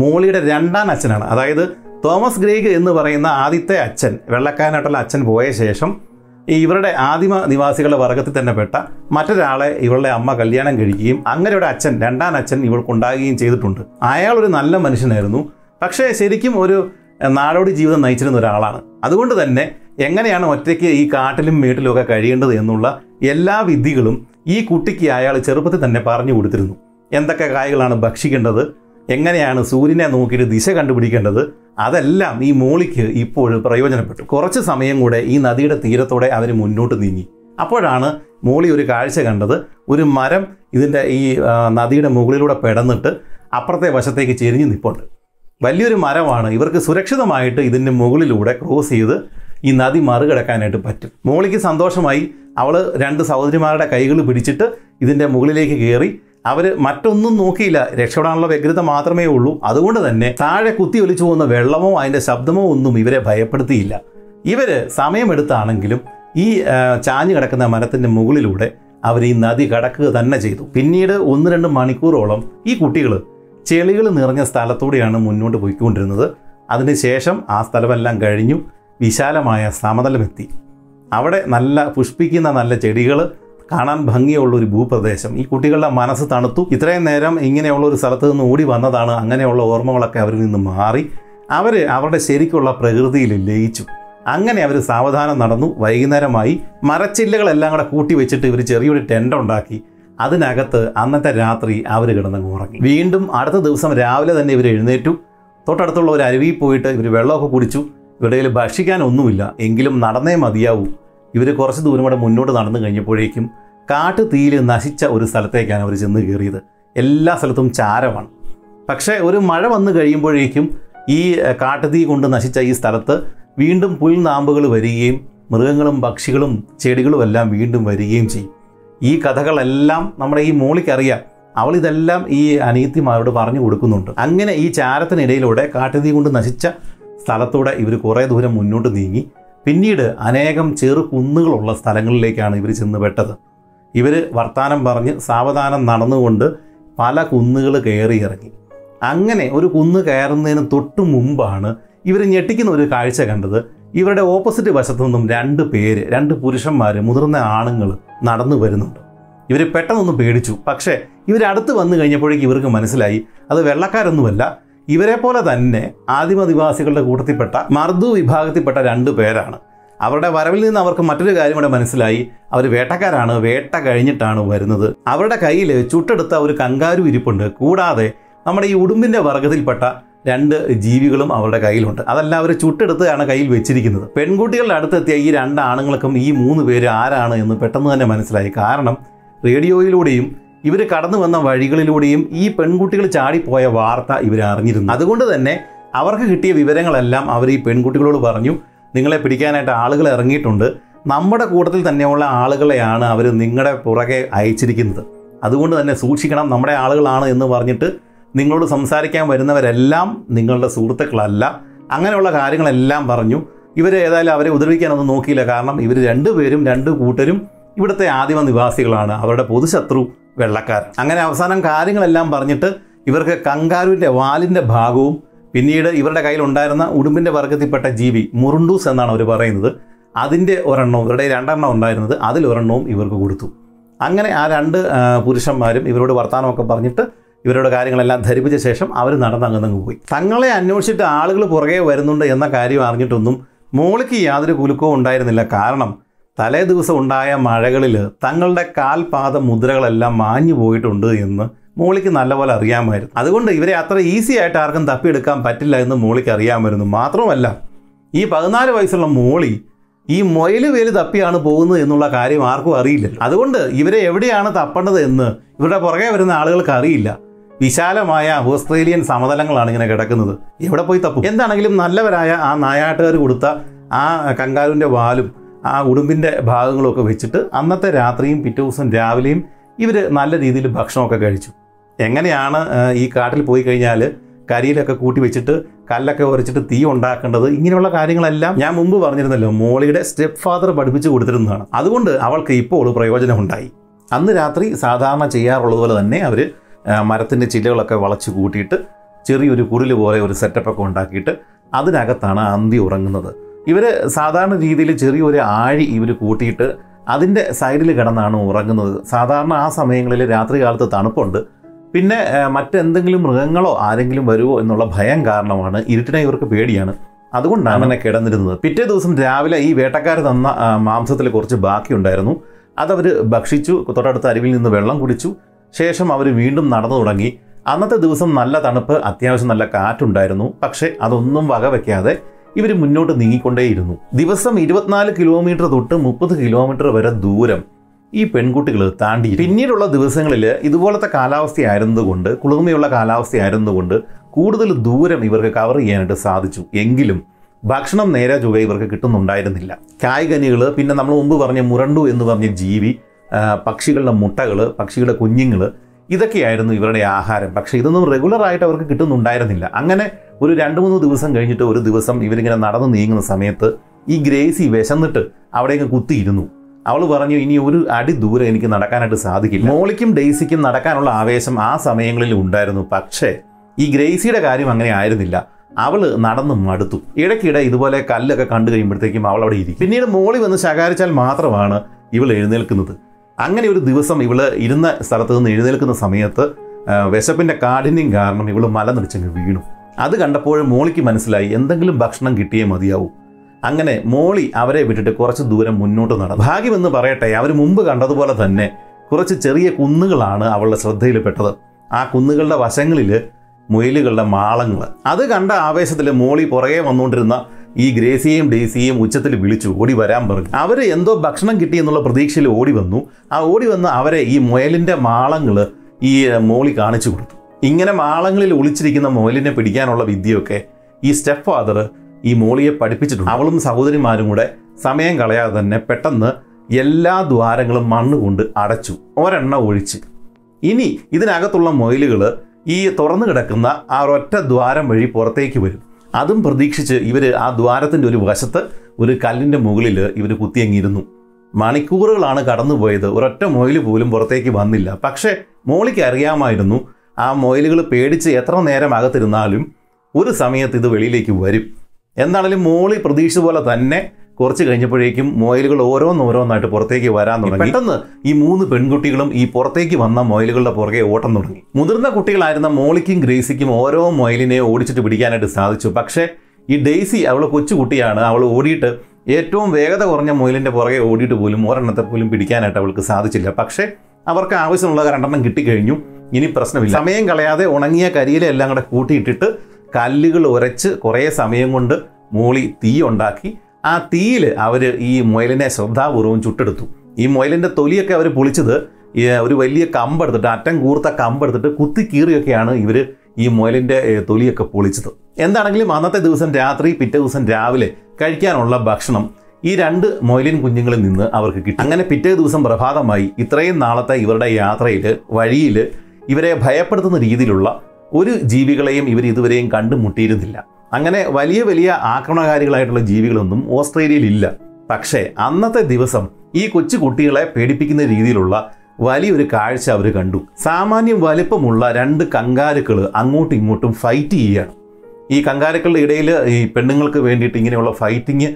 മോളിയുടെ രണ്ടാം അച്ഛനാണ്. അതായത് തോമസ് ഗ്രേഗ് എന്ന് പറയുന്ന ആദ്യത്തെ അച്ഛൻ, വെള്ളക്കാരനായിട്ടുള്ള അച്ഛൻ പോയ ശേഷം ഇവരുടെ ആദിമ നിവാസികളുടെ വർഗത്തിൽ തന്നെ പെട്ട മറ്റൊരാളെ ഇവളുടെ അമ്മ കല്യാണം കഴിക്കുകയും അങ്ങനെ ഒരു അച്ഛൻ, രണ്ടാം അച്ഛൻ ഇവൾക്കുണ്ടാകുകയും ചെയ്തിട്ടുണ്ട്. അയാളൊരു നല്ല മനുഷ്യനായിരുന്നു, പക്ഷേ ശരിക്കും ഒരു നാടോടി ജീവിതം നയിച്ചിരുന്ന ഒരാളാണ്. അതുകൊണ്ട് തന്നെ എങ്ങനെയാണ് ഒറ്റയ്ക്ക് ഈ കാട്ടിലും വീട്ടിലുമൊക്കെ കഴിയേണ്ടത് എന്നുള്ള എല്ലാ വിധികളും ഈ കുട്ടിക്ക് അയാൾ ചെറുപ്പത്തിൽ തന്നെ പറഞ്ഞു കൊടുത്തിരുന്നു. എന്തൊക്കെ കായകളാണ് ഭക്ഷിക്കേണ്ടത്, എങ്ങനെയാണ് സൂര്യനെ നോക്കിയിട്ട് ദിശ കണ്ടുപിടിക്കേണ്ടത്, അതെല്ലാം ഈ മോളിക്ക് ഇപ്പോഴും പ്രയോജനപ്പെട്ടു. കുറച്ച് സമയം കൂടെ ഈ നദിയുടെ തീരത്തോടെ അവർ മുന്നോട്ട് നീങ്ങി. അപ്പോഴാണ് മോളി ഒരു കാഴ്ച കണ്ടത്. ഒരു മരം ഇതിൻ്റെ ഈ നദിയുടെ മുകളിലൂടെ പെടന്നിട്ട് അപ്പുറത്തെ വശത്തേക്ക് ചെരിഞ്ഞ് നിൽപ്പുണ്ട്. വലിയൊരു മരമാണ്. ഇവർക്ക് സുരക്ഷിതമായിട്ട് ഇതിൻ്റെ മുകളിലൂടെ ക്രോസ് ചെയ്ത് ഈ നദി മറികടക്കാനായിട്ട് പറ്റും. മോളിക്ക് സന്തോഷമായി. അവൾ രണ്ട് സഹോദരിമാരുടെ കൈകൾ പിടിച്ചിട്ട് ഇതിൻ്റെ മുകളിലേക്ക് കയറി. അവർ മറ്റൊന്നും നോക്കിയില്ല, രക്ഷപ്പെടാനുള്ള വ്യഗ്രത മാത്രമേ ഉള്ളൂ. അതുകൊണ്ട് തന്നെ താഴെ കുത്തി ഒലിച്ചു പോകുന്ന വെള്ളമോ അതിൻ്റെ ശബ്ദമോ ഒന്നും ഇവരെ ഭയപ്പെടുത്തിയില്ല. ഇവർ സമയമെടുത്താണെങ്കിലും ഈ ചാഞ്ഞു കിടക്കുന്ന മരത്തിൻ്റെ മുകളിലൂടെ അവർ ഈ നദി കടക്കുക തന്നെ ചെയ്തു. പിന്നീട് 1-2 മണിക്കൂറോളം ഈ കുട്ടികൾ ചെളികൾ നിറഞ്ഞ സ്ഥലത്തൂടെയാണ് മുന്നോട്ട് പോയിക്കൊണ്ടിരുന്നത്. അതിനുശേഷം ആ സ്ഥലമെല്ലാം കഴിഞ്ഞു വിശാലമായ സമതലമെത്തി. അവിടെ നല്ല പുഷ്പിക്കുന്ന നല്ല ചെടികൾ, കാണാൻ ഭംഗിയുള്ള ഒരു ഭൂപ്രദേശം. ഈ കുട്ടികളുടെ മനസ്സ് തണുത്തു. ഇത്രയും നേരം ഇങ്ങനെയുള്ള ഒരു സ്ഥലത്ത് നിന്ന് ഓടി വന്നതാണ്. അങ്ങനെയുള്ള ഓർമ്മകളൊക്കെ അവരിൽ നിന്ന് മാറി. അവർ അവരുടെ ശരിക്കുള്ള പ്രകൃതിയിൽ ലയിച്ചു. അങ്ങനെ അവർ സാവധാനം നടന്നു. വൈകുന്നേരമായി. മരച്ചില്ലകളെല്ലാം കൂടെ കൂട്ടി വെച്ചിട്ട് ഇവർ ചെറിയൊരു ടെൻ്റ് ഉണ്ടാക്കി. അതിനകത്ത് അന്നത്തെ രാത്രി അവർ കിടന്നങ്ങ് ഉറങ്ങി. വീണ്ടും അടുത്ത ദിവസം രാവിലെ തന്നെ ഇവർ എഴുന്നേറ്റു. തൊട്ടടുത്തുള്ള ഒരു അരുവിയിൽ പോയിട്ട് ഇവർ വെള്ളമൊക്കെ കുടിച്ചു. ഇവിടെയിൽ ഭക്ഷിക്കാനൊന്നുമില്ല, എങ്കിലും നടന്നേ മതിയാവൂ. ഇവർ കുറച്ച് ദൂരം കൂടെ മുന്നോട്ട് നടന്നു കഴിഞ്ഞപ്പോഴേക്കും കാട്ടു തീയിൽ നശിച്ച ഒരു സ്ഥലത്തേക്കാണ് അവർ ചെന്ന് കയറിയത്. എല്ലാ സ്ഥലത്തും ചാരമാണ്. പക്ഷേ ഒരു മഴ വന്നു കഴിയുമ്പോഴേക്കും ഈ കാട്ടു തീ കൊണ്ട് നശിച്ച ഈ സ്ഥലത്ത് വീണ്ടും പുൽനാമ്പുകൾ വരികയും മൃഗങ്ങളും പക്ഷികളും ചെടികളും എല്ലാം വീണ്ടും വരികയും ചെയ്യും. ഈ കഥകളെല്ലാം നമ്മുടെ ഈ മോളിക്കറിയാം. അവളിതെല്ലാം ഈ അനിയത്തിമാരോട് പറഞ്ഞു കൊടുക്കുന്നുണ്ട്. അങ്ങനെ ഈ ചാരത്തിനിടയിലൂടെ കാട്ടു തീ കൊണ്ട് നശിച്ച സ്ഥലത്തൂടെ ഇവർ കുറേ ദൂരം മുന്നോട്ട് നീങ്ങി. പിന്നീട് അനേകം ചെറു കുന്നുകളുള്ള സ്ഥലങ്ങളിലേക്കാണ് ഇവർ ചെന്ന് പെട്ടത്. ഇവർ വർത്തമാനം പറഞ്ഞ് സാവധാനം നടന്നുകൊണ്ട് പല കുന്നുകൾ കയറി ഇറങ്ങി. അങ്ങനെ ഒരു കുന്ന് കയറുന്നതിന് തൊട്ട് മുമ്പാണ് ഇവർ ഞെട്ടിക്കുന്ന ഒരു കാഴ്ച കണ്ടത്. ഇവരുടെ ഓപ്പോസിറ്റ് വശത്തു നിന്നും 2 പുരുഷന്മാർ, മുതിർന്ന ആണുങ്ങൾ നടന്നു വരുന്നുണ്ട്. ഇവർ പെട്ടെന്നൊന്ന് പേടിച്ചു. പക്ഷേ ഇവരടുത്ത് വന്നു കഴിഞ്ഞപ്പോഴേക്കും ഇവർക്ക് മനസ്സിലായി അത് വെള്ളക്കാരൊന്നുമല്ല, ഇവരെ പോലെ തന്നെ ആദിമനിവാസികളുടെ കൂട്ടത്തിൽപ്പെട്ട മർദു വിഭാഗത്തിൽപ്പെട്ട 2 പേരാണ്. അവരുടെ വരവിൽ നിന്ന് അവർക്ക് മറ്റൊരു കാര്യം കൂടെ മനസ്സിലായി. അവർ വേട്ടക്കാരാണ്, വേട്ട കഴിഞ്ഞിട്ടാണ് വരുന്നത്. അവരുടെ കയ്യിൽ ചുട്ടെടുത്ത ഒരു കങ്കാരു ഇരിപ്പുണ്ട്. കൂടാതെ നമ്മുടെ ഈ ഉടുമ്പിൻ്റെ വർഗത്തിൽപ്പെട്ട 2 ജീവികളും അവരുടെ കയ്യിലുണ്ട്. അതെല്ലാം അവർ ചുട്ടെടുത്താണ് കയ്യിൽ വെച്ചിരിക്കുന്നത്. പെൺകുട്ടികളുടെ അടുത്തെത്തിയ ഈ 2 ആണുങ്ങൾക്കും ഈ 3 പേര് ആരാണ് എന്ന് പെട്ടെന്ന് തന്നെ മനസ്സിലായി. കാരണം റേഡിയോയിലൂടെയും ഇവർ കടന്നു വന്ന വഴികളിലൂടെയും ഈ പെൺകുട്ടികൾ ചാടിപ്പോയ വാർത്ത ഇവർ അറിഞ്ഞിരുന്നു. അതുകൊണ്ട് തന്നെ അവർക്ക് കിട്ടിയ വിവരങ്ങളെല്ലാം അവർ ഈ പെൺകുട്ടികളോട് പറഞ്ഞു. നിങ്ങളെ പിടിക്കാനായിട്ട് ആളുകൾ ഇറങ്ങിയിട്ടുണ്ട്, നമ്മുടെ കൂട്ടത്തിൽ തന്നെയുള്ള ആളുകളെയാണ് അവർ നിങ്ങളുടെ പുറകെ അയച്ചിരിക്കുന്നത്, അതുകൊണ്ട് തന്നെ സൂക്ഷിക്കണം, നമ്മുടെ ആളുകളാണ് എന്ന് പറഞ്ഞിട്ട് നിങ്ങളോട് സംസാരിക്കാൻ വരുന്നവരെല്ലാം നിങ്ങളുടെ സുഹൃത്തുക്കളല്ല, അങ്ങനെയുള്ള കാര്യങ്ങളെല്ലാം പറഞ്ഞു. ഇവർ ഏതായാലും അവരെ ഉപദ്രവിക്കാനൊന്നും നോക്കിയില്ല. കാരണം ഇവർ 2 പേരും 2 കൂട്ടരും ഇവിടുത്തെ ആദിമ നിവാസികളാണ്, അവരുടെ പൊതുശത്രു വെള്ളക്കാർ. അങ്ങനെ അവസാനം കാര്യങ്ങളെല്ലാം പറഞ്ഞിട്ട് ഇവർക്ക് കങ്കാരുവിൻ്റെ വാലിൻ്റെ ഭാഗവും പിന്നീട് ഇവരുടെ കയ്യിലുണ്ടായിരുന്ന ഉടുമ്പിൻ്റെ വർഗത്തിൽപ്പെട്ട ജീവി മുറുണ്ടൂസ് എന്നാണ് അവർ പറയുന്നത്, അതിൻ്റെ ഒരെണ്ണവും ഇവരുടെ രണ്ടെണ്ണം ഉണ്ടായിരുന്നത് അതിലൊരെണ്ണവും ഇവർക്ക് കൊടുത്തു. അങ്ങനെ ആ രണ്ട് പുരുഷന്മാരും ഇവരോട് വർത്തമാനമൊക്കെ പറഞ്ഞിട്ട് ഇവരുടെ കാര്യങ്ങളെല്ലാം ധരിപ്പിച്ച ശേഷം അവർ നടന്നങ്ങ് പോയി. തങ്ങളെ അന്വേഷിച്ചിട്ട് ആളുകൾ പുറകെ വരുന്നുണ്ട് എന്ന കാര്യം അറിഞ്ഞിട്ടൊന്നും മോളിക്ക് യാതൊരു കുലുക്കവും ഉണ്ടായിരുന്നില്ല. കാരണം തലേ ദിവസം ഉണ്ടായ മഴകളിൽ തങ്ങളുടെ കാൽപാദ മുദ്രകളെല്ലാം മാഞ്ഞു പോയിട്ടുണ്ട് എന്ന് മോളിക്ക് നല്ലപോലെ അറിയാമായിരുന്നു. അതുകൊണ്ട് ഇവരെ അത്ര ഈസി ആയിട്ട് ആർക്കും തപ്പിയെടുക്കാൻ പറ്റില്ല എന്ന് മോളിക്ക് അറിയാമായിരുന്നു. മാത്രമല്ല ഈ 14 വയസ്സുള്ള മോളി ഈ മൊയൽ വേല് തപ്പിയാണ് പോകുന്നത് എന്നുള്ള കാര്യം ആർക്കും അറിയില്ല. അതുകൊണ്ട് ഇവരെ എവിടെയാണ് തപ്പേണ്ടത് എന്ന് ഇവരുടെ പുറകെ വരുന്ന ആളുകൾക്ക് അറിയില്ല. വിശാലമായ ഓസ്ട്രേലിയൻ സമതലങ്ങളാണ് ഇങ്ങനെ കിടക്കുന്നത്, എവിടെ പോയി തപ്പും? എന്താണെങ്കിലും നല്ലവരായ ആ നായാട്ടുകാർ കൊടുത്ത ആ കങ്കാരുവിൻ്റെ വാലും ആ ഉടുമ്പിൻ്റെ ഭാഗങ്ങളൊക്കെ വെച്ചിട്ട് അന്നത്തെ രാത്രിയും പിറ്റേ ദിവസം രാവിലെയും ഇവർ നല്ല രീതിയിൽ ഭക്ഷണമൊക്കെ കഴിച്ചു. എങ്ങനെയാണ് ഈ കാട്ടിൽ പോയി കഴിഞ്ഞാൽ കരിയിലൊക്കെ കൂട്ടി വെച്ചിട്ട് കല്ലൊക്കെ ഉരച്ചിട്ട് തീ ഉണ്ടാക്കേണ്ടത്, ഇങ്ങനെയുള്ള കാര്യങ്ങളെല്ലാം ഞാൻ മുമ്പ് പറഞ്ഞിരുന്നല്ലോ മോളിയുടെ സ്റ്റെപ്പ് ഫാദർ പഠിപ്പിച്ച് കൊടുത്തിരുന്നതാണ്. അതുകൊണ്ട് അവൾക്ക് ഇപ്പോൾ പ്രയോജനമുണ്ടായി. അന്ന് രാത്രി സാധാരണ ചെയ്യാറുള്ളതുപോലെ തന്നെ അവർ മരത്തിൻ്റെ ചില്ലകളൊക്കെ വളച്ച് കൂട്ടിയിട്ട് ചെറിയൊരു കുടിൽ പോലെ ഒരു സെറ്റപ്പൊക്കെ ഉണ്ടാക്കിയിട്ട് അതിനകത്താണ് അന്തി ഉറങ്ങുന്നത്. ഇവർ സാധാരണ രീതിയിൽ ചെറിയൊരു ആഴി ഇവർ കൂട്ടിയിട്ട് അതിൻ്റെ സൈഡിൽ കിടന്നാണ് ഉറങ്ങുന്നത്. സാധാരണ ആ സമയങ്ങളിൽ രാത്രി കാലത്ത് തണുപ്പുണ്ട്, പിന്നെ മറ്റെന്തെങ്കിലും മൃഗങ്ങളോ ആരെങ്കിലും വരുമോ എന്നുള്ള ഭയം കാരണമാണ് ഇരുട്ടിനെ ഇവർക്ക് പേടിയാണ്, അതുകൊണ്ടാണ് അങ്ങനെ കിടന്നിരുന്നത്. പിറ്റേ ദിവസം രാവിലെ ഈ വേട്ടക്കാർ തന്ന മാംസത്തിൽ കുറച്ച് ബാക്കിയുണ്ടായിരുന്നു, അതവർ ഭക്ഷിച്ചു. തൊട്ടടുത്ത അരുവിൽ നിന്ന് വെള്ളം കുടിച്ചു. ശേഷം അവർ വീണ്ടും നടന്നു തുടങ്ങി. അന്നത്തെ ദിവസം നല്ല തണുപ്പ്, അത്യാവശ്യം നല്ല കാറ്റുണ്ടായിരുന്നു. പക്ഷേ അതൊന്നും വകവയ്ക്കാതെ ഇവർ മുന്നോട്ട് നീങ്ങിക്കൊണ്ടേയിരുന്നു. ദിവസം 24 കിലോമീറ്റർ തൊട്ട് 30 കിലോമീറ്റർ വരെ ദൂരം ഈ പെൺകുട്ടികൾ താണ്ടി. പിന്നീടുള്ള ദിവസങ്ങളിൽ ഇതുപോലത്തെ കാലാവസ്ഥയായിരുന്നതുകൊണ്ട്, കുളിർമയുള്ള കാലാവസ്ഥയായിരുന്നതുകൊണ്ട് കൂടുതൽ ദൂരം ഇവർക്ക് കവർ ചെയ്യാനായിട്ട് സാധിച്ചു. എങ്കിലും ഭക്ഷണം നേരെ ചൊവ്വേ ഇവർക്ക് കിട്ടുന്നുണ്ടായിരുന്നില്ല. കായ്കനികൾ, പിന്നെ നമ്മൾ മുമ്പ് പറഞ്ഞ മുരണ്ടു എന്ന് പറഞ്ഞ ജീവി, പക്ഷികളുടെ മുട്ടകൾ, പക്ഷികളുടെ കുഞ്ഞുങ്ങൾ, ഇതൊക്കെയായിരുന്നു ഇവരുടെ ആഹാരം. പക്ഷേ ഇതൊന്നും റെഗുലറായിട്ട് അവർക്ക് കിട്ടുന്നുണ്ടായിരുന്നില്ല. അങ്ങനെ ഒരു 2-3 ദിവസം കഴിഞ്ഞിട്ട് ഒരു ദിവസം ഇവരിങ്ങനെ നടന്നു നീങ്ങുന്ന സമയത്ത് ഈ ഗ്രേസി വിശന്നിട്ട് അവിടെയൊക്കെ കുത്തിയിരുന്നു. അവൾ പറഞ്ഞു, ഇനി ഒരു അടി ദൂരം എനിക്ക് നടക്കാനായിട്ട് സാധിക്കില്ല. മോളിക്കും ഡെയ്സിക്കും നടക്കാനുള്ള ആവേശം ആ സമയങ്ങളിൽ ഉണ്ടായിരുന്നു. പക്ഷേ ഈ ഗ്രേസിയുടെ കാര്യം അങ്ങനെ ആയിരുന്നില്ല. അവൾ നടന്ന് മടുത്തു. ഇടയ്ക്കിടെ ഇതുപോലെ കല്ലൊക്കെ കണ്ടു കഴിയുമ്പോഴത്തേക്കും അവൾ അവിടെ ഇരിക്കും. പിന്നീട് മോളി വന്ന് ശകാരിച്ചാൽ മാത്രമാണ് ഇവൾ എഴുന്നേൽക്കുന്നത്. അങ്ങനെ ഒരു ദിവസം ഇവള് ഇരുന്ന സ്ഥലത്ത് നിന്ന് എഴുന്നേൽക്കുന്ന സമയത്ത് വിശപ്പിൻ്റെ കാഠിന്യം കാരണം ഇവൾ മലനിടിച്ചങ്ങ് വീണു. അത് കണ്ടപ്പോൾ മോളിക്ക് മനസ്സിലായി എന്തെങ്കിലും ഭക്ഷണം കിട്ടിയേ മതിയാവൂ. അങ്ങനെ മോളി അവരെ വിട്ടിട്ട് കുറച്ച് ദൂരം മുന്നോട്ട് നടന്നു. ഭാഗ്യമെന്ന് പറയട്ടെ, അവർ മുമ്പ് കണ്ടതുപോലെ തന്നെ കുറച്ച് ചെറിയ കുന്നുകളാണ് അവളുടെ ശ്രദ്ധയിൽപ്പെട്ടത്. ആ കുന്നുകളുടെ വശങ്ങളിൽ മുയലുകളുടെ മാളങ്ങൾ. അത് കണ്ട ആവേശത്തിൽ മോളി പുറകെ വന്നുകൊണ്ടിരുന്ന ഈ ഗ്രേസിയെയും ഡെയ്സിയെയും ഉച്ചത്തിൽ വിളിച്ചു ഓടി വരാൻ പറഞ്ഞു. അവർ എന്തോ ഭക്ഷണം കിട്ടി എന്നുള്ള പ്രതീക്ഷയിൽ ഓടി വന്നു. ആ ഓടി വന്ന് അവരെ ഈ മുയലിൻ്റെ മാളങ്ങൾ ഈ മോളി കാണിച്ചു കൊടുത്തു. ഇങ്ങനെ മാളങ്ങളിൽ ഒളിച്ചിരിക്കുന്ന മുയലിനെ പിടിക്കാനുള്ള വിദ്യയൊക്കെ ഈ സ്റ്റെപ്പ് ഫാദർ ഈ മോളിയെ പഠിപ്പിച്ചിട്ടുണ്ട്. അവളും സഹോദരിമാരും കൂടെ സമയം കളയാതെ തന്നെ പെട്ടെന്ന് എല്ലാ ദ്വാരങ്ങളും മണ്ണുകൊണ്ട് അടച്ചു, ഒരെണ്ണ ഒഴിച്ച്. ഇനി ഇതിനകത്തുള്ള മുയലുകൾ ഈ തുറന്നു കിടക്കുന്ന ആ ഒറ്റ ദ്വാരം വഴി പുറത്തേക്ക് വരും. അതും പ്രതീക്ഷിച്ച് ഇവർ ആ ദ്വാരത്തിൻ്റെ ഒരു വശത്ത് ഒരു കല്ലിൻ്റെ മുകളിൽ ഇവർ കുത്തിയങ്ങിയിരുന്നു. മണിക്കൂറുകളാണ് കടന്നുപോയത്, ഒരൊറ്റ മുയൽ പോലും പുറത്തേക്ക് വന്നില്ല. പക്ഷേ മോളിക്ക് അറിയാമായിരുന്നു ആ മുയലുകൾ പേടിച്ച് എത്ര നേരം അകത്തിരുന്നാലും ഒരു സമയത്ത് ഇത് വെളിയിലേക്ക് വരും. എന്നാണെങ്കിലും മോളി പ്രതീക്ഷിച്ച പോലെ തന്നെ കുറച്ച് കഴിഞ്ഞപ്പോഴേക്കും മുയലുകൾ ഓരോന്നോരോന്നായിട്ട് പുറത്തേക്ക് വരാൻ തുടങ്ങി. പെട്ടെന്ന് ഈ 3 പെൺകുട്ടികളും ഈ പുറത്തേക്ക് വന്ന മുയലുകളുടെ പുറകെ ഓട്ടം തുടങ്ങി. മുതിർന്ന കുട്ടികളായിരുന്ന മോളിക്കും ഗ്രേസിക്കും ഓരോ മുയലിനെ ഓടിച്ചിട്ട് പിടിക്കാനായിട്ട് സാധിച്ചു. പക്ഷേ ഈ ഡെയ്സി, അവൾ കൊച്ചുകുട്ടിയാണ്, അവൾ ഓടിയിട്ട് ഏറ്റവും വേഗത കുറഞ്ഞ മുയലിൻ്റെ പുറകെ ഓടിയിട്ട് പോലും ഒരെണ്ണത്തെ പോലും പിടിക്കാനായിട്ട് അവൾക്ക് സാധിച്ചില്ല. പക്ഷേ അവർക്ക് ആവശ്യമുള്ള 2 എണ്ണം കിട്ടിക്കഴിഞ്ഞു, ഇനി പ്രശ്നമില്ല. സമയം കളയാതെ ഉണങ്ങിയ കരിയില എല്ലാം കൂടെ കൂട്ടിയിട്ടിട്ട് കല്ലുകൾ ഉരച്ച് കുറേ സമയം കൊണ്ട് മോളി തീ ഉണ്ടാക്കി. ആ തീയിൽ അവർ ഈ മുയലിനെ ശ്രദ്ധാപൂർവ്വം ചുട്ടെടുത്തു. ഈ മുയലിൻ്റെ തൊലിയൊക്കെ അവർ പൊളിച്ചത് ഒരു വലിയ കമ്പെടുത്തിട്ട്, അറ്റം കൂർത്ത കമ്പെടുത്തിട്ട് കുത്തി കീറിയൊക്കെയാണ് ഇവർ ഈ മുയലിൻ്റെ തൊലിയൊക്കെ പൊളിച്ചത്. എന്താണെങ്കിലും അന്നത്തെ ദിവസം രാത്രി പിറ്റേ ദിവസം രാവിലെ കഴിക്കാനുള്ള ഭക്ഷണം ഈ 2 മുയലിൻ കുഞ്ഞുങ്ങളിൽ നിന്ന് അവർക്ക് കിട്ടി. അങ്ങനെ പിറ്റേ ദിവസം പ്രഭാതമായി. ഇത്രയും നാളത്തെ ഇവരുടെ യാത്രയിൽ വഴിയിൽ ഇവരെ ഭയപ്പെടുത്തുന്ന രീതിയിലുള്ള ഒരു ജീവികളെയും ഇവർ ഇതുവരെയും കണ്ടുമുട്ടിയിരുന്നില്ല. അങ്ങനെ വലിയ വലിയ ആക്രമണകാരികളായിട്ടുള്ള ജീവികളൊന്നും ഓസ്ട്രേലിയയിലില്ല. പക്ഷേ അന്നത്തെ ദിവസം ഈ കൊച്ചു കുട്ടികളെ പേടിപ്പിക്കുന്ന രീതിയിലുള്ള വലിയൊരു കാഴ്ച അവർ കണ്ടു. സാമാന്യം വലിപ്പമുള്ള രണ്ട് കങ്കാരുക്കൾ അങ്ങോട്ടും ഇങ്ങോട്ടും ഫൈറ്റ് ചെയ്യുകയാണ്. ഈ കങ്കാരുക്കളുടെ ഇടയിൽ ഈ പെണ്ണുങ്ങൾക്ക് വേണ്ടിയിട്ട് ഇങ്ങനെയുള്ള ഫൈറ്റിങ്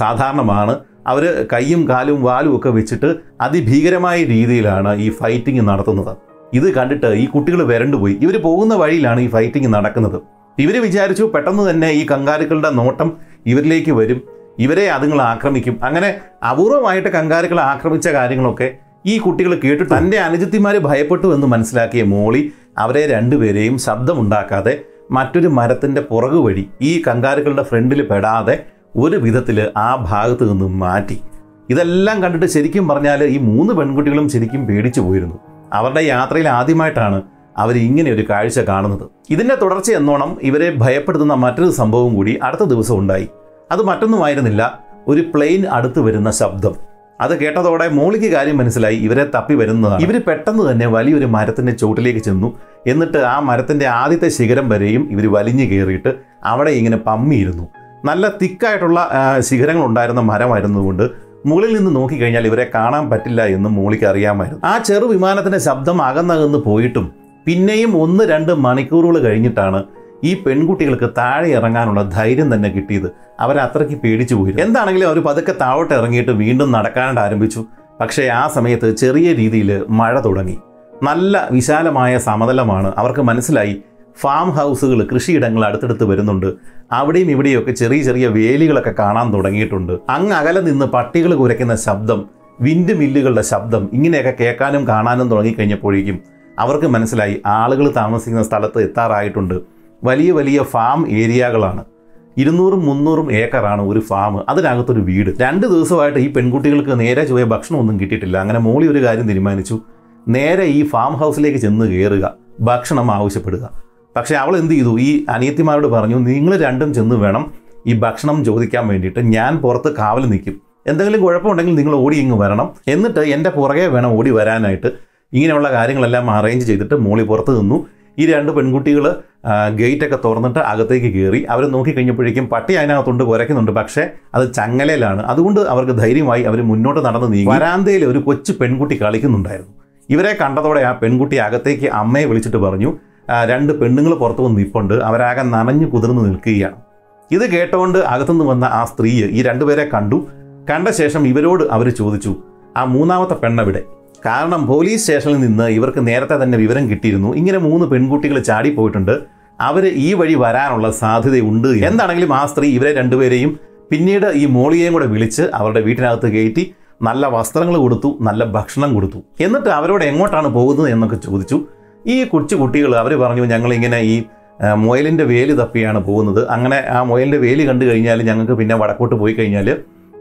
സാധാരണമാണ്. അവർ കൈയും കാലും വാലും ഒക്കെ വെച്ചിട്ട് അതിഭീകരമായ രീതിയിലാണ് ഈ ഫൈറ്റിങ് നടത്തുന്നത്. ഇത് കണ്ടിട്ട് ഈ കുട്ടികൾ വരണ്ടുപോയി. ഇവർ പോകുന്ന വഴിയിലാണ് ഈ ഫൈറ്റിങ് നടക്കുന്നത്. ഇവർ വിചാരിച്ചു പെട്ടെന്ന് തന്നെ ഈ കങ്കാരുക്കളുടെ നോട്ടം ഇവരിലേക്ക് വരും, ഇവരെ അതുങ്ങൾ ആക്രമിക്കും. അങ്ങനെ അപൂർവമായിട്ട് കങ്കാരുക്കളെ ആക്രമിച്ച കാര്യങ്ങളൊക്കെ ഈ കുട്ടികൾ കേട്ടിട്ട് തൻ്റെ അനുജത്തിമാർ ഭയപ്പെട്ടു എന്ന് മനസ്സിലാക്കിയ മോളി അവരെ രണ്ടുപേരെയും ശബ്ദമുണ്ടാക്കാതെ മറ്റൊരു മരത്തിൻ്റെ പുറകു വഴി ഈ കങ്കാരുക്കളുടെ ഫ്രണ്ടിൽ പെടാതെ ഒരു വിധത്തിൽ ആ ഭാഗത്ത് നിന്ന് മാറ്റി. ഇതെല്ലാം കണ്ടിട്ട് ശരിക്കും പറഞ്ഞാൽ ഈ മൂന്ന് പെൺകുട്ടികളും ശരിക്കും പേടിച്ചു പോയിരുന്നു. അവരുടെ യാത്രയിൽ ആദ്യമായിട്ടാണ് അവർ ഇങ്ങനെ ഒരു കാഴ്ച കാണുന്നത്. ഇതിൻ്റെ തുടർച്ച എന്നോണം ഇവരെ ഭയപ്പെടുത്തുന്ന മറ്റൊരു സംഭവം കൂടി അടുത്ത ദിവസം ഉണ്ടായി. അത് മറ്റൊന്നുമായിരുന്നില്ല, ഒരു പ്ലെയിൻ അടുത്ത് വരുന്ന ശബ്ദം. അത് കേട്ടതോടെ മോളിക്ക് കാര്യം മനസ്സിലായി, ഇവരെ തപ്പി വരുന്നതാണ്. ഇവർ പെട്ടെന്ന് തന്നെ വലിയൊരു മരത്തിൻ്റെ ചുവട്ടിലേക്ക് ചെന്നു. എന്നിട്ട് ആ മരത്തിൻ്റെ ആദ്യത്തെ ശിഖരം വരെയും ഇവർ വലിഞ്ഞു കയറിയിട്ട് അവിടെ ഇങ്ങനെ പമ്മിയിരുന്നു. നല്ല തിക്കായിട്ടുള്ള ശിഖരങ്ങളുണ്ടായിരുന്ന മരമായിരുന്നതുകൊണ്ട് മുകളിൽ നിന്ന് നോക്കിക്കഴിഞ്ഞാൽ ഇവരെ കാണാൻ പറ്റില്ല എന്ന് മോളിക്ക് അറിയാമായിരുന്നു. ആ ചെറു വിമാനത്തിൻ്റെ ശബ്ദം അകന്നകന്ന് പോയിട്ടും പിന്നെയും 1-2 മണിക്കൂറുകൾ കഴിഞ്ഞിട്ടാണ് ഈ പെൺകുട്ടികൾക്ക് താഴെ ഇറങ്ങാനുള്ള ധൈര്യം തന്നെ കിട്ടിയത്. അവരത്രയ്ക്ക് പേടിച്ചു പോയി. എന്താണെങ്കിലും അവർ പതുക്കെ താഴോട്ട് ഇറങ്ങിയിട്ട് വീണ്ടും നടക്കാനായിട്ട് ആരംഭിച്ചു. പക്ഷേ ആ സമയത്ത് ചെറിയ രീതിയിൽ മഴ തുടങ്ങി. നല്ല വിശാലമായ സമതലമാണ്. അവർക്ക് മനസ്സിലായി ഫാം ഹൗസുകൾ, കൃഷിയിടങ്ങൾ അടുത്തടുത്ത് വരുന്നുണ്ട്. അവിടെയും ഇവിടെയൊക്കെ ചെറിയ ചെറിയ വേലികളൊക്കെ കാണാൻ തുടങ്ങിയിട്ടുണ്ട്. അങ്ങ് അകലെ നിന്ന് പട്ടികൾ കുരയ്ക്കുന്ന ശബ്ദം, വിൻഡ് മില്ലുകളുടെ ശബ്ദം ഇങ്ങനെയൊക്കെ കേൾക്കാനും കാണാനും തുടങ്ങിക്കഴിഞ്ഞപ്പോഴേക്കും അവർക്ക് മനസ്സിലായി ആളുകൾ താമസിക്കുന്ന സ്ഥലത്ത് എത്താറായിട്ടുണ്ട്. വലിയ വലിയ ഫാം ഏരിയകളാണ്. 200-300 ഏക്കറാണ് ഒരു ഫാം, അതിനകത്തൊരു വീട്. 2 ദിവസമായിട്ട് ഈ പെൺകുട്ടികൾക്ക് നേരെ ചൊവ്വേ ഭക്ഷണമൊന്നും കിട്ടിയിട്ടില്ല. അങ്ങനെ മോളി ഒരു കാര്യം തീരുമാനിച്ചു, നേരെ ഈ ഫാം ഹൗസിലേക്ക് ചെന്ന് കയറുക, ഭക്ഷണം ആവശ്യപ്പെടുക. പക്ഷേ അവൾ എന്ത് ചെയ്തു, ഈ അനിയത്തിമാരോട് പറഞ്ഞു, നിങ്ങൾ രണ്ടും ചെന്ന് വേണം ഈ ഭക്ഷണം ചോദിക്കാൻ വേണ്ടിയിട്ട്, ഞാൻ പുറത്ത് കാവൽ നിൽക്കും, എന്തെങ്കിലും കുഴപ്പമുണ്ടെങ്കിൽ നിങ്ങൾ ഓടി ഇങ്ങ് വരണം, എന്നിട്ട് എൻ്റെ പുറകെ വേണം ഓടി വരാനായിട്ട്. ഇങ്ങനെയുള്ള കാര്യങ്ങളെല്ലാം അറേഞ്ച് ചെയ്തിട്ട് മോളി പുറത്ത് നിന്നു. ഈ 2 പെൺകുട്ടികൾ ഗേറ്റൊക്കെ തുറന്നിട്ട് അകത്തേക്ക് കയറി. അവർ നോക്കിക്കഴിഞ്ഞപ്പോഴേക്കും പട്ടി അതിനകത്തുണ്ട്, കുരയ്ക്കുന്നുണ്ട്. പക്ഷേ അത് ചങ്ങലയിലാണ്. അതുകൊണ്ട് അവർക്ക് ധൈര്യമായി അവർ മുന്നോട്ട് നടന്ന് നീങ്ങി. വരാന്തയിൽ ഒരു കൊച്ചു പെൺകുട്ടി കളിക്കുന്നുണ്ടായിരുന്നു. ഇവരെ കണ്ടതോടെ ആ പെൺകുട്ടി അകത്തേക്ക് അമ്മയെ വിളിച്ചിട്ട് പറഞ്ഞു, 2 പെണ്ണുങ്ങൾ പുറത്തു വന്ന് നിൽപ്പുണ്ട്, അവരാകെ നനഞ്ഞു കുതിർന്ന് നിൽക്കുകയാണ്. ഇത് കേട്ടുകൊണ്ട് അകത്തുനിന്ന് വന്ന ആ സ്ത്രീ ഈ 2 പേരെ കണ്ടു. കണ്ട ശേഷം ഇവരോട് അവർ ചോദിച്ചു, ആ 3-മത്തെ പെണ്ണെവിടെ? കാരണം പോലീസ് സ്റ്റേഷനിൽ നിന്ന് ഇവർക്ക് നേരത്തെ തന്നെ വിവരം കിട്ടിയിരുന്നു, ഇങ്ങനെ 3 പെൺകുട്ടികൾ ചാടിപ്പോയിട്ടുണ്ട്, അവർ ഈ വഴി വരാനുള്ള സാധ്യതയുണ്ട്. എന്താണെങ്കിലും ആ സ്ത്രീ ഇവരെ 2 പേരെയും പിന്നീട് ഈ മോളിയെയും കൂടെ വിളിച്ച് അവരുടെ വീട്ടിനകത്ത് കയറ്റി നല്ല വസ്ത്രങ്ങൾ കൊടുത്തു, നല്ല ഭക്ഷണം കൊടുത്തു. എന്നിട്ട് അവരോട് എങ്ങോട്ടാണ് പോകുന്നത് എന്നൊക്കെ ചോദിച്ചു. ഈ കൊച്ചു കുട്ടികൾ അവർ പറഞ്ഞു, ഞങ്ങളിങ്ങനെ ഈ മുയലിൻ്റെ വേലി തപ്പിയാണ് പോകുന്നത്, അങ്ങനെ ആ മുയലിൻ്റെ വേലി കണ്ടു കഴിഞ്ഞാൽ ഞങ്ങൾക്ക് പിന്നെ വടക്കോട്ട് പോയി കഴിഞ്ഞാൽ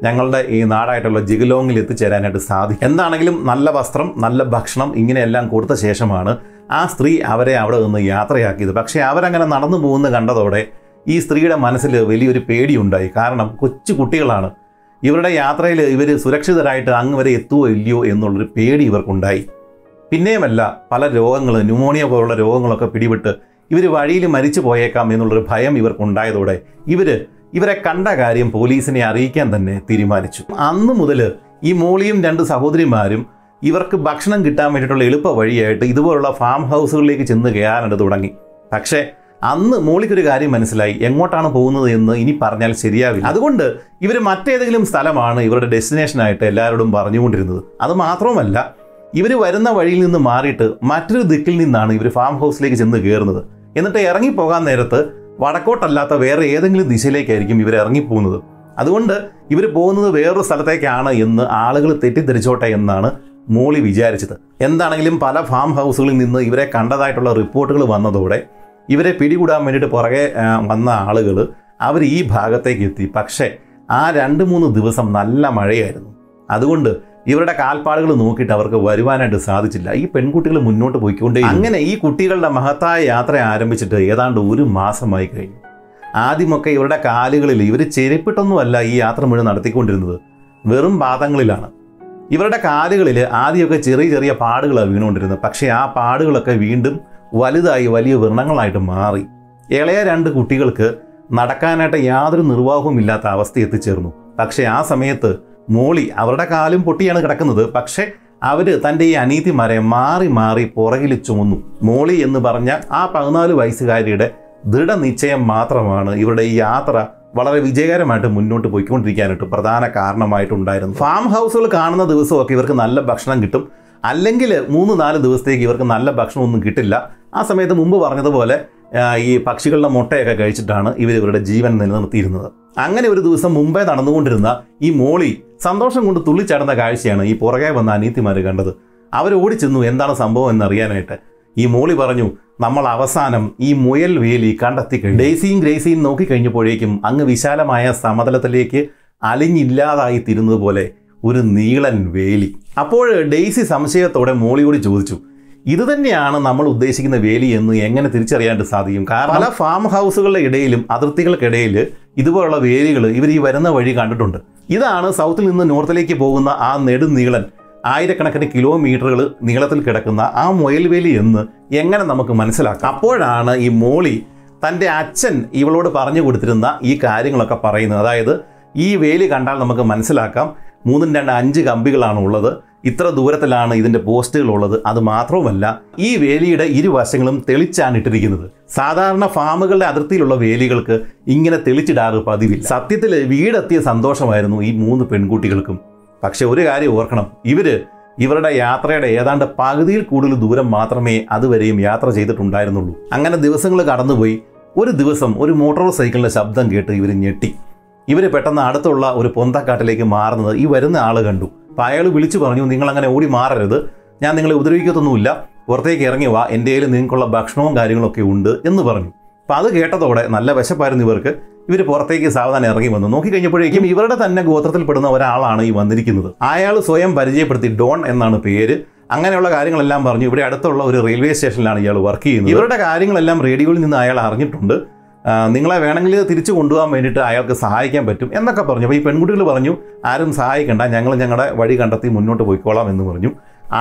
ഞങ്ങളുടെ ഈ നാടായിട്ടുള്ള ജിഗലോങ്ങിൽ എത്തിച്ചേരാനായിട്ട് സാധിക്കും. എന്താണെങ്കിലും നല്ല വസ്ത്രം, നല്ല ഭക്ഷണം ഇങ്ങനെയെല്ലാം കൊടുത്ത ശേഷമാണ് ആ സ്ത്രീ അവരെ അവിടെ നിന്ന് യാത്രയാക്കിയത്. പക്ഷേ അവരങ്ങനെ നടന്നു പോകുന്ന കണ്ടതോടെ ഈ സ്ത്രീയുടെ മനസ്സിൽ വലിയൊരു പേടിയുണ്ടായി. കാരണം കൊച്ചു കുട്ടികളാണ്, ഇവരുടെ യാത്രയിൽ ഇവർ സുരക്ഷിതരായിട്ട് അങ്ങ് വരെ എത്തുമോ ഇല്ലയോ എന്നുള്ളൊരു പേടി ഇവർക്കുണ്ടായി. പിന്നെയുമല്ല, പല രോഗങ്ങൾ, ന്യൂമോണിയ പോലുള്ള രോഗങ്ങളൊക്കെ പിടിപെട്ട് ഇവർ വഴിയിൽ മരിച്ചു പോയേക്കാം എന്നുള്ളൊരു ഭയം ഇവർക്കുണ്ടായതോടെ ഇവരെ കണ്ട കാര്യം പോലീസിനെ അറിയിക്കാൻ തന്നെ തീരുമാനിച്ചു. അന്നു മുതൽ ഈ മോളിയും 2 സഹോദരിമാരും ഇവർക്ക് ഭക്ഷണം കിട്ടാൻ വേണ്ടിയിട്ടുള്ള എളുപ്പ വഴിയായിട്ട് ഇതുപോലുള്ള ഫാം ഹൗസുകളിലേക്ക് ചെന്ന് കയറാനായിട്ട് തുടങ്ങി. പക്ഷേ അന്ന് മോളിക്കൊരു കാര്യം മനസ്സിലായി, എങ്ങോട്ടാണ് പോകുന്നത് എന്ന് ഇനി പറഞ്ഞാൽ ശരിയാവില്ല. അതുകൊണ്ട് ഇവർ മറ്റേതെങ്കിലും സ്ഥലമാണ് ഇവരുടെ ഡെസ്റ്റിനേഷനായിട്ട് എല്ലാവരോടും പറഞ്ഞുകൊണ്ടിരുന്നത്. അത് മാത്രവുമല്ല, ഇവർ വരുന്ന വഴിയിൽ നിന്ന് മാറിയിട്ട് മറ്റൊരു ദിക്കിൽ നിന്നാണ് ഇവർ ഫാം ഹൗസിലേക്ക് ചെന്ന് കയറുന്നത്. എന്നിട്ട് ഇറങ്ങിപ്പോകാൻ നേരത്ത് വടക്കോട്ടല്ലാത്ത വേറെ ഏതെങ്കിലും ദിശയിലേക്കായിരിക്കും ഇവർ ഇറങ്ങിപ്പോകുന്നത്. അതുകൊണ്ട് ഇവർ പോകുന്നത് വേറൊരു സ്ഥലത്തേക്കാണ് എന്ന് ആളുകൾ തെറ്റിദ്ധരിച്ചോട്ടെ എന്നാണ് മോളി വിചാരിച്ചത്. എന്താണെങ്കിലും പല ഫാം ഹൗസുകളിൽ നിന്ന് ഇവരെ കണ്ടതായിട്ടുള്ള റിപ്പോർട്ടുകൾ വന്നതോടെ ഇവരെ പിടികൂടാൻ വേണ്ടിയിട്ട് പുറകെ വന്ന ആളുകൾ അവർ ഈ ഭാഗത്തേക്ക് എത്തി. പക്ഷേ ആ 2-3 ദിവസം നല്ല മഴയായിരുന്നു. അതുകൊണ്ട് ഇവരുടെ കാൽപ്പാടുകൾ നോക്കിയിട്ട് അവർക്ക് വരുവാനായിട്ട് സാധിച്ചില്ല. ഈ പെൺകുട്ടികൾ മുന്നോട്ട് പോയിക്കൊണ്ടേ. അങ്ങനെ ഈ കുട്ടികളുടെ മഹത്തായ യാത്ര ആരംഭിച്ചിട്ട് ഏതാണ്ട് 1 മാസമായി കഴിഞ്ഞു. ആദ്യമൊക്കെ ഇവരുടെ കാലുകളിൽ ഇവർ ചെരുപ്പിട്ടൊന്നുമല്ല ഈ യാത്ര മുഴുവൻ നടത്തിക്കൊണ്ടിരുന്നത്, വെറും പാദങ്ങളിലാണ്. ഇവരുടെ കാലുകളിൽ ആദ്യമൊക്കെ ചെറിയ ചെറിയ പാടുകളാണ് വീണുകൊണ്ടിരുന്നത്. പക്ഷേ ആ പാടുകളൊക്കെ വീണ്ടും വലുതായി വലിയ വ്രണങ്ങളായിട്ട് മാറി. ഇളയ 2 കുട്ടികൾക്ക് നടക്കാനായിട്ട് യാതൊരു നിർവാഹവും ഇല്ലാത്ത അവസ്ഥ എത്തിച്ചേർന്നു. പക്ഷേ ആ സമയത്ത് മോളി അവരുടെ കാലും പൊട്ടിയാണ് കിടക്കുന്നത്. പക്ഷേ അവർ തൻ്റെ ഈ അനീതിമാരെ മാറി മാറി പുറകിൽ ചുമന്നു. മോളി എന്ന് പറഞ്ഞ ആ 14 വയസ്സുകാരിയുടെ ദൃഢനിശ്ചയം മാത്രമാണ് ഇവരുടെ ഈ യാത്ര വളരെ വിജയകരമായിട്ട് മുന്നോട്ട് പോയിക്കൊണ്ടിരിക്കാനായിട്ട് പ്രധാന കാരണമായിട്ടുണ്ടായിരുന്നു. ഫാം ഹൗസുകൾ കാണുന്ന ദിവസമൊക്കെ ഇവർക്ക് നല്ല ഭക്ഷണം കിട്ടും, അല്ലെങ്കിൽ 3-4 ദിവസത്തേക്ക് ഇവർക്ക് നല്ല ഭക്ഷണമൊന്നും കിട്ടില്ല. ആ സമയത്ത് മുമ്പ് പറഞ്ഞതുപോലെ ഈ പക്ഷികളുടെ മുട്ടയൊക്കെ കഴിച്ചിട്ടാണ് ഇവരുടെ ജീവൻ നിലനിർത്തിയിരുന്നത്. അങ്ങനെ ഒരു ദിവസം മുമ്പേ നടന്നുകൊണ്ടിരുന്ന ഈ മോളി സന്തോഷം കൊണ്ട് തുള്ളിച്ചാടുന്ന കാഴ്ചയാണ് ഈ പുറകെ വന്ന അനീതിമാർ കണ്ടത്. അവർ ഓടിച്ചെന്നു എന്താണ് സംഭവം എന്നറിയാനായിട്ട്. ഈ മോളി പറഞ്ഞു, നമ്മൾ അവസാനം ഈ മുയൽ വേലി കണ്ടെത്തിക്കഴിഞ്ഞു. ഡേസിയും ഗ്രേസിയും നോക്കിക്കഴിഞ്ഞപ്പോഴേക്കും അങ്ങ് വിശാലമായ സമതലത്തിലേക്ക് അലിഞ്ഞില്ലാതായി തിരുന്നതുപോലെ ഒരു നീളൻ വേലി. അപ്പോൾ ഡെയ്സി സംശയത്തോടെ മോളിയോട് ചോദിച്ചു, ഇത് തന്നെയാണ് നമ്മൾ ഉദ്ദേശിക്കുന്ന വേലി എന്ന് എങ്ങനെ തിരിച്ചറിയാണ്ട് സാധിക്കും? കാരണം പല ഫാം ഹൗസുകളുടെ ഇടയിലും അതിർത്തികൾക്കിടയിൽ ഇതുപോലുള്ള വേലികൾ ഇവർ ഈ വരുന്ന വഴി കണ്ടിട്ടുണ്ട്. ഇതാണ് സൗത്തിൽ നിന്ന് നോർത്തിലേക്ക് പോകുന്ന ആ നെടുനീളൻ 1000 കണക്കിന് കിലോമീറ്ററുകൾ നീളത്തിൽ കിടക്കുന്ന ആ മുയൽവേലി എന്ന് എങ്ങനെ നമുക്ക് മനസ്സിലാക്കാം? അപ്പോഴാണ് ഈ മോളി തൻ്റെ അച്ഛൻ ഇവളോട് പറഞ്ഞു കൊടുത്തിരുന്ന ഈ കാര്യങ്ങളൊക്കെ പറയുന്നത്. അതായത് ഈ വേലി കണ്ടാൽ നമുക്ക് മനസ്സിലാക്കാം 3-2-5 കമ്പികളാണ് ഉള്ളത്, ഇത്ര ദൂരത്തിലാണ് ഇതിൻ്റെ പോസ്റ്റുകളുള്ളത്. അത് മാത്രവുമല്ല, ഈ വേലിയുടെ ഇരുവശങ്ങളും തെളിച്ചാണ് ഇട്ടിരിക്കുന്നത്. സാധാരണ ഫാമുകളുടെ അതിർത്തിയിലുള്ള വേലികൾക്ക് ഇങ്ങനെ തെളിച്ചിടാറ് പതിവില്ല. സത്യത്തിൽ വീടെത്തിയ സന്തോഷമായിരുന്നു ഈ 3 പെൺകുട്ടികൾക്കും. പക്ഷെ ഒരു കാര്യം ഓർക്കണം, ഇവരുടെ യാത്രയുടെ ഏതാണ്ട് പകുതിയിൽ കൂടുതൽ ദൂരം മാത്രമേ അതുവരെയും യാത്ര ചെയ്തിട്ടുണ്ടായിരുന്നുള്ളൂ. അങ്ങനെ ദിവസങ്ങൾ കടന്നുപോയി. ഒരു ദിവസം ഒരു മോട്ടോർ സൈക്കിളിൻ്റെ ശബ്ദം കേട്ട് ഇവർ ഞെട്ടി. ഇവർ പെട്ടെന്ന് അടുത്തുള്ള ഒരു പൊന്തക്കാട്ടിലേക്ക് മാറുന്നത് ഈ വരുന്ന ആൾ കണ്ടു. അപ്പോൾ അയാൾ വിളിച്ചു പറഞ്ഞു, നിങ്ങളങ്ങനെ ഓടി മാറരുത്, ഞാൻ നിങ്ങളെ ഉപദ്രവിക്കത്തൊന്നുമില്ല, പുറത്തേക്ക് ഇറങ്ങി വാ, എൻ്റെ കയ്യിൽ നിങ്ങൾക്കുള്ള ഭക്ഷണവും കാര്യങ്ങളൊക്കെ ഉണ്ട് എന്ന് പറഞ്ഞു. അപ്പോൾ അത് കേട്ടതോടെ നല്ല വിശപ്പായിരുന്നു ഇവർക്ക്. ഇവർ പുറത്തേക്ക് സാവധാനം ഇറങ്ങി വന്നു. നോക്കിക്കഴിഞ്ഞപ്പോഴേക്കും ഇവരുടെ തന്നെ ഗോത്രത്തിൽപ്പെടുന്ന ഒരാളാണ് ഈ വന്നിരിക്കുന്നത്. അയാൾ സ്വയം പരിചയപ്പെടുത്തി, ഡോൺ എന്നാണ് പേര്. അങ്ങനെയുള്ള കാര്യങ്ങളെല്ലാം പറഞ്ഞു. ഇവിടെ അടുത്തുള്ള ഒരു റെയിൽവേ സ്റ്റേഷനിലാണ് ഇയാൾ വർക്ക് ചെയ്യുന്നത്. ഇവരുടെ കാര്യങ്ങളെല്ലാം റേഡിയോയിൽ നിന്ന് അയാൾ അറിഞ്ഞിട്ടുണ്ട്. നിങ്ങളെ വേണമെങ്കിൽ തിരിച്ചു കൊണ്ടുപോകാൻ വേണ്ടിയിട്ട് അയാൾക്ക് സഹായിക്കാൻ പറ്റും എന്നൊക്കെ പറഞ്ഞു. അപ്പോൾ ഈ പെൺകുട്ടികൾ പറഞ്ഞു, ആരും സഹായിക്കണ്ട, ഞങ്ങൾ ഞങ്ങളുടെ വഴി കണ്ടെത്തി മുന്നോട്ട് പോയിക്കോളാം എന്ന് പറഞ്ഞു.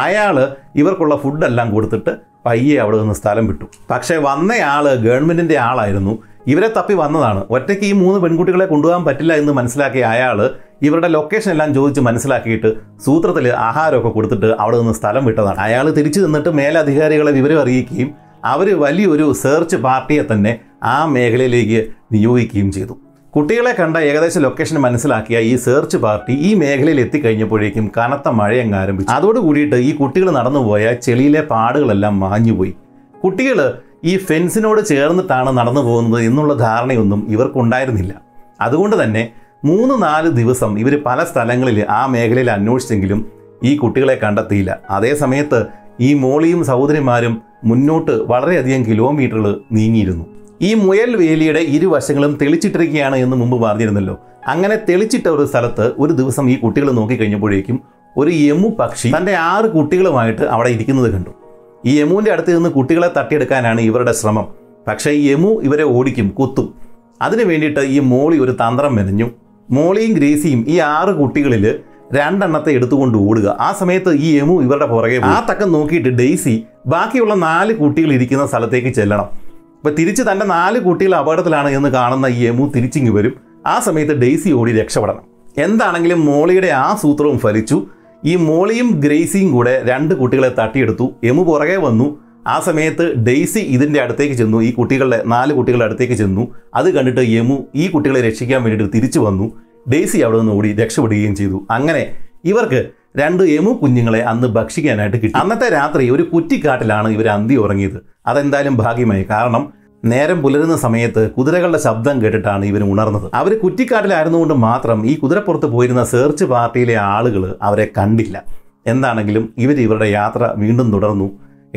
അയാൾ ഇവർക്കുള്ള ഫുഡെല്ലാം കൊടുത്തിട്ട് പയ്യെ അവിടെ നിന്ന് സ്ഥലം വിട്ടു. പക്ഷേ വന്നയാൾ ഗവൺമെൻറ്റിൻ്റെ ആളായിരുന്നു. ഇവരെ തപ്പി വന്നതാണ്. ഒറ്റയ്ക്ക് ഈ 3 പെൺകുട്ടികളെ കൊണ്ടുപോകാൻ പറ്റില്ല എന്ന് മനസ്സിലാക്കിയ അയാൾ ഇവരുടെ ലൊക്കേഷൻ എല്ലാം ചോദിച്ച് മനസ്സിലാക്കിയിട്ട് സൂത്രത്തിൽ ആഹാരമൊക്കെ കൊടുത്തിട്ട് അവിടെ നിന്ന് സ്ഥലം വിട്ടതാണ്. അയാൾ തിരിച്ചു നിന്നിട്ട് മേലധികാരികളെ വിവരം അറിയിക്കുകയും അവർ വലിയൊരു സെർച്ച് പാർട്ടിയെ തന്നെ ആ മേഖലയിലേക്ക് നിയോഗിക്കുകയും ചെയ്തു. കുട്ടികളെ കണ്ട ഏകദേശം ലൊക്കേഷൻ മനസ്സിലാക്കിയ ഈ സെർച്ച് പാർട്ടി ഈ മേഖലയിൽ എത്തിക്കഴിഞ്ഞപ്പോഴേക്കും കനത്ത മഴയങ്ങ് ആരംഭിച്ചു. അതോടുകൂടിയിട്ട് ഈ കുട്ടികൾ നടന്നുപോയ ചെളിയിലെ പാടുകളെല്ലാം മാഞ്ഞുപോയി. കുട്ടികൾ ഈ ഫെൻസിനോട് ചേർന്നിട്ടാണ് നടന്നു പോകുന്നത് എന്നുള്ള ധാരണയൊന്നും ഇവർക്കുണ്ടായിരുന്നില്ല. അതുകൊണ്ട് തന്നെ 3-4 ദിവസം ഇവർ പല സ്ഥലങ്ങളിൽ ആ മേഖലയിൽ അന്വേഷിച്ചെങ്കിലും ഈ കുട്ടികളെ കണ്ടെത്തിയില്ല. അതേസമയത്ത് ഈ മോളിയും സഹോദരിമാരും മുന്നോട്ട് വളരെയധികം കിലോമീറ്ററുകൾ നീങ്ങിയിരുന്നു. ഈ മുയൽ വേലിയുടെ ഇരുവശങ്ങളും തെളിച്ചിട്ടിരിക്കുകയാണ് എന്ന് മുമ്പ് പറഞ്ഞിരുന്നല്ലോ. അങ്ങനെ തെളിച്ചിട്ട ഒരു സ്ഥലത്ത് ഒരു ദിവസം ഈ കുട്ടികൾ നോക്കിക്കഴിഞ്ഞപ്പോഴേക്കും ഒരു യമു പക്ഷി തൻ്റെ 6 കുട്ടികളുമായിട്ട് അവിടെ ഇരിക്കുന്നത് കണ്ടു. ഈ യമുവിൻ്റെ അടുത്ത് നിന്ന് കുട്ടികളെ തട്ടിയെടുക്കാനാണ് ഇവരുടെ ശ്രമം. പക്ഷേ യമു ഇവരെ ഓടിക്കും, കുത്തും. അതിനു വേണ്ടിയിട്ട് ഈ മോളി ഒരു തന്ത്രം മെനഞ്ഞു. മോളിയും ഗ്രേസിയും ഈ 6 കുട്ടികളിൽ 2 എണ്ണത്തെ എടുത്തുകൊണ്ട് ഓടുക. ആ സമയത്ത് ഈ യമു ഇവരുടെ പുറകെ ആ തക്കം നോക്കിയിട്ട് ഡെയ്സി ബാക്കിയുള്ള 4 കുട്ടികൾ ഇരിക്കുന്ന സ്ഥലത്തേക്ക് ചെല്ലണം. അപ്പോൾ തിരിച്ച് തൻ്റെ 4 കുട്ടികൾ അപകടത്തിലാണ് എന്ന് കാണുന്ന ഈ യമു തിരിച്ചിങ്ങ് വരും. ആ സമയത്ത് ഡെയ്സി ഓടി രക്ഷപ്പെടണം. എന്താണെങ്കിലും മോളിയുടെ ആ സൂത്രവും ഫലിച്ചു. ഈ മോളിയും ഗ്രേസിയും കൂടെ 2 കുട്ടികളെ തട്ടിയെടുത്തു. യമു പുറകെ വന്നു. ആ സമയത്ത് ഡെയ്സി ഇതിൻ്റെ അടുത്തേക്ക് ചെന്നു, ഈ കുട്ടികളുടെ 4 കുട്ടികളുടെ അടുത്തേക്ക് ചെന്നു. അത് കണ്ടിട്ട് യമു ഈ കുട്ടികളെ രക്ഷിക്കാൻ വേണ്ടിയിട്ട് തിരിച്ചു വന്നു. ഡെയ്സി അവിടെ നിന്ന് ഓടി രക്ഷപ്പെടുകയും ചെയ്തു. അങ്ങനെ ഇവർക്ക് 2 യമു കുഞ്ഞുങ്ങളെ അന്ന് ഭക്ഷിക്കാനായിട്ട് കിട്ടി. അന്നത്തെ രാത്രി ഒരു കുറ്റിക്കാട്ടിലാണ് ഇവർ അന്തി ഉറങ്ങിയത്. അതെന്തായാലും ഭാഗ്യമായി, കാരണം നേരം പുലരുന്ന സമയത്ത് കുതിരകളുടെ ശബ്ദം കേട്ടിട്ടാണ് ഇവർ ഉണർന്നത്. അവർ കുറ്റിക്കാട്ടിലായിരുന്നുകൊണ്ട് മാത്രം ഈ കുതിരപ്പുറത്ത് പോയിരുന്ന സെർച്ച് പാർട്ടിയിലെ ആളുകൾ അവരെ കണ്ടില്ല. എന്താണെങ്കിലും ഇവരുടെ യാത്ര വീണ്ടും തുടർന്നു.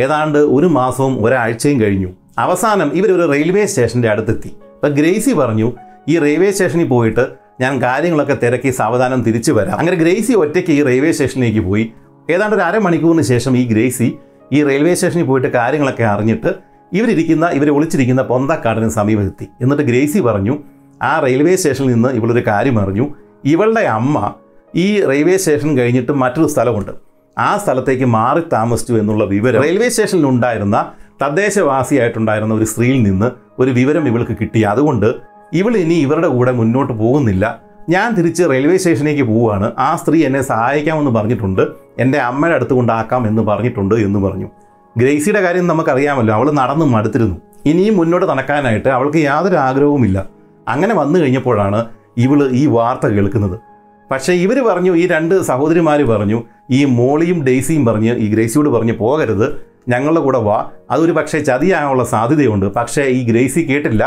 ഏതാണ്ട് 1 മാസവും 1 ആഴ്ചയും കഴിഞ്ഞു. അവസാനം ഇവരൊരു റെയിൽവേ സ്റ്റേഷൻ്റെ അടുത്തെത്തി. അപ്പോൾ ഗ്രേസി പറഞ്ഞു, ഈ റെയിൽവേ സ്റ്റേഷനിൽ പോയിട്ട് ഞാൻ കാര്യങ്ങളൊക്കെ തിരക്കി സാവധാനം തിരിച്ചു വരാം. അങ്ങനെ ഗ്രേസി ഒറ്റയ്ക്ക് ഈ റെയിൽവേ സ്റ്റേഷനിലേക്ക് പോയി. ഏതാണ്ട് ഒരു 1/2 മണിക്കൂറിന് ശേഷം ഈ ഗ്രേസി ഈ റെയിൽവേ സ്റ്റേഷനിൽ പോയിട്ട് കാര്യങ്ങളൊക്കെ അറിഞ്ഞിട്ട് ഇവർ ഒളിച്ചിരിക്കുന്ന പൊന്തക്കാടിന് സമീപമെത്തി. എന്നിട്ട് ഗ്രേസി പറഞ്ഞു, ആ റെയിൽവേ സ്റ്റേഷനിൽ നിന്ന് ഇവളൊരു കാര്യം അറിഞ്ഞു. ഇവളുടെ അമ്മ ഈ റെയിൽവേ സ്റ്റേഷൻ കഴിഞ്ഞിട്ട് മറ്റൊരു സ്ഥലമുണ്ട്, ആ സ്ഥലത്തേക്ക് മാറി താമസിച്ചു എന്നുള്ള വിവരം റെയിൽവേ സ്റ്റേഷനിലുണ്ടായിരുന്ന തദ്ദേശവാസിയായിട്ടുണ്ടായിരുന്ന ഒരു സ്ത്രീയിൽ നിന്ന് ഒരു വിവരം ഇവൾക്ക് കിട്ടി. അതുകൊണ്ട് ഇവൾ ഇനി ഇവരുടെ കൂടെ മുന്നോട്ട് പോകുന്നില്ല, ഞാൻ തിരിച്ച് റെയിൽവേ സ്റ്റേഷനിലേക്ക് പോവുകയാണ്, ആ സ്ത്രീ എന്നെ സഹായിക്കാമെന്ന് പറഞ്ഞിട്ടുണ്ട്, എൻ്റെ അമ്മയുടെ അടുത്ത് കൊണ്ടാക്കാം എന്ന് പറഞ്ഞിട്ടുണ്ട് എന്ന് പറഞ്ഞു. ഗ്രേസിയുടെ കാര്യം നമുക്കറിയാമല്ലോ, അവൾ നടന്ന് മടുത്തിരുന്നു, ഇനിയും മുന്നോട്ട് നടക്കാനായിട്ട് അവൾക്ക് യാതൊരു ആഗ്രഹവുമില്ല. അങ്ങനെ വന്നു കഴിഞ്ഞപ്പോഴാണ് ഇവൾ ഈ വാർത്ത കേൾക്കുന്നത്. പക്ഷേ ഇവർ പറഞ്ഞു, ഈ രണ്ട് സഹോദരിമാർ പറഞ്ഞു, ഈ മോളിയും ഡെയ്സിയും പറഞ്ഞ് ഈ ഗ്രേസിയോട് പറഞ്ഞ് പോകരുത്, ഞങ്ങളുടെ കൂടെ വാ, അതൊരു പക്ഷേ ചതിയാനുള്ള സാധ്യതയുണ്ട്. പക്ഷേ ഈ ഗ്രേസി കേട്ടില്ല.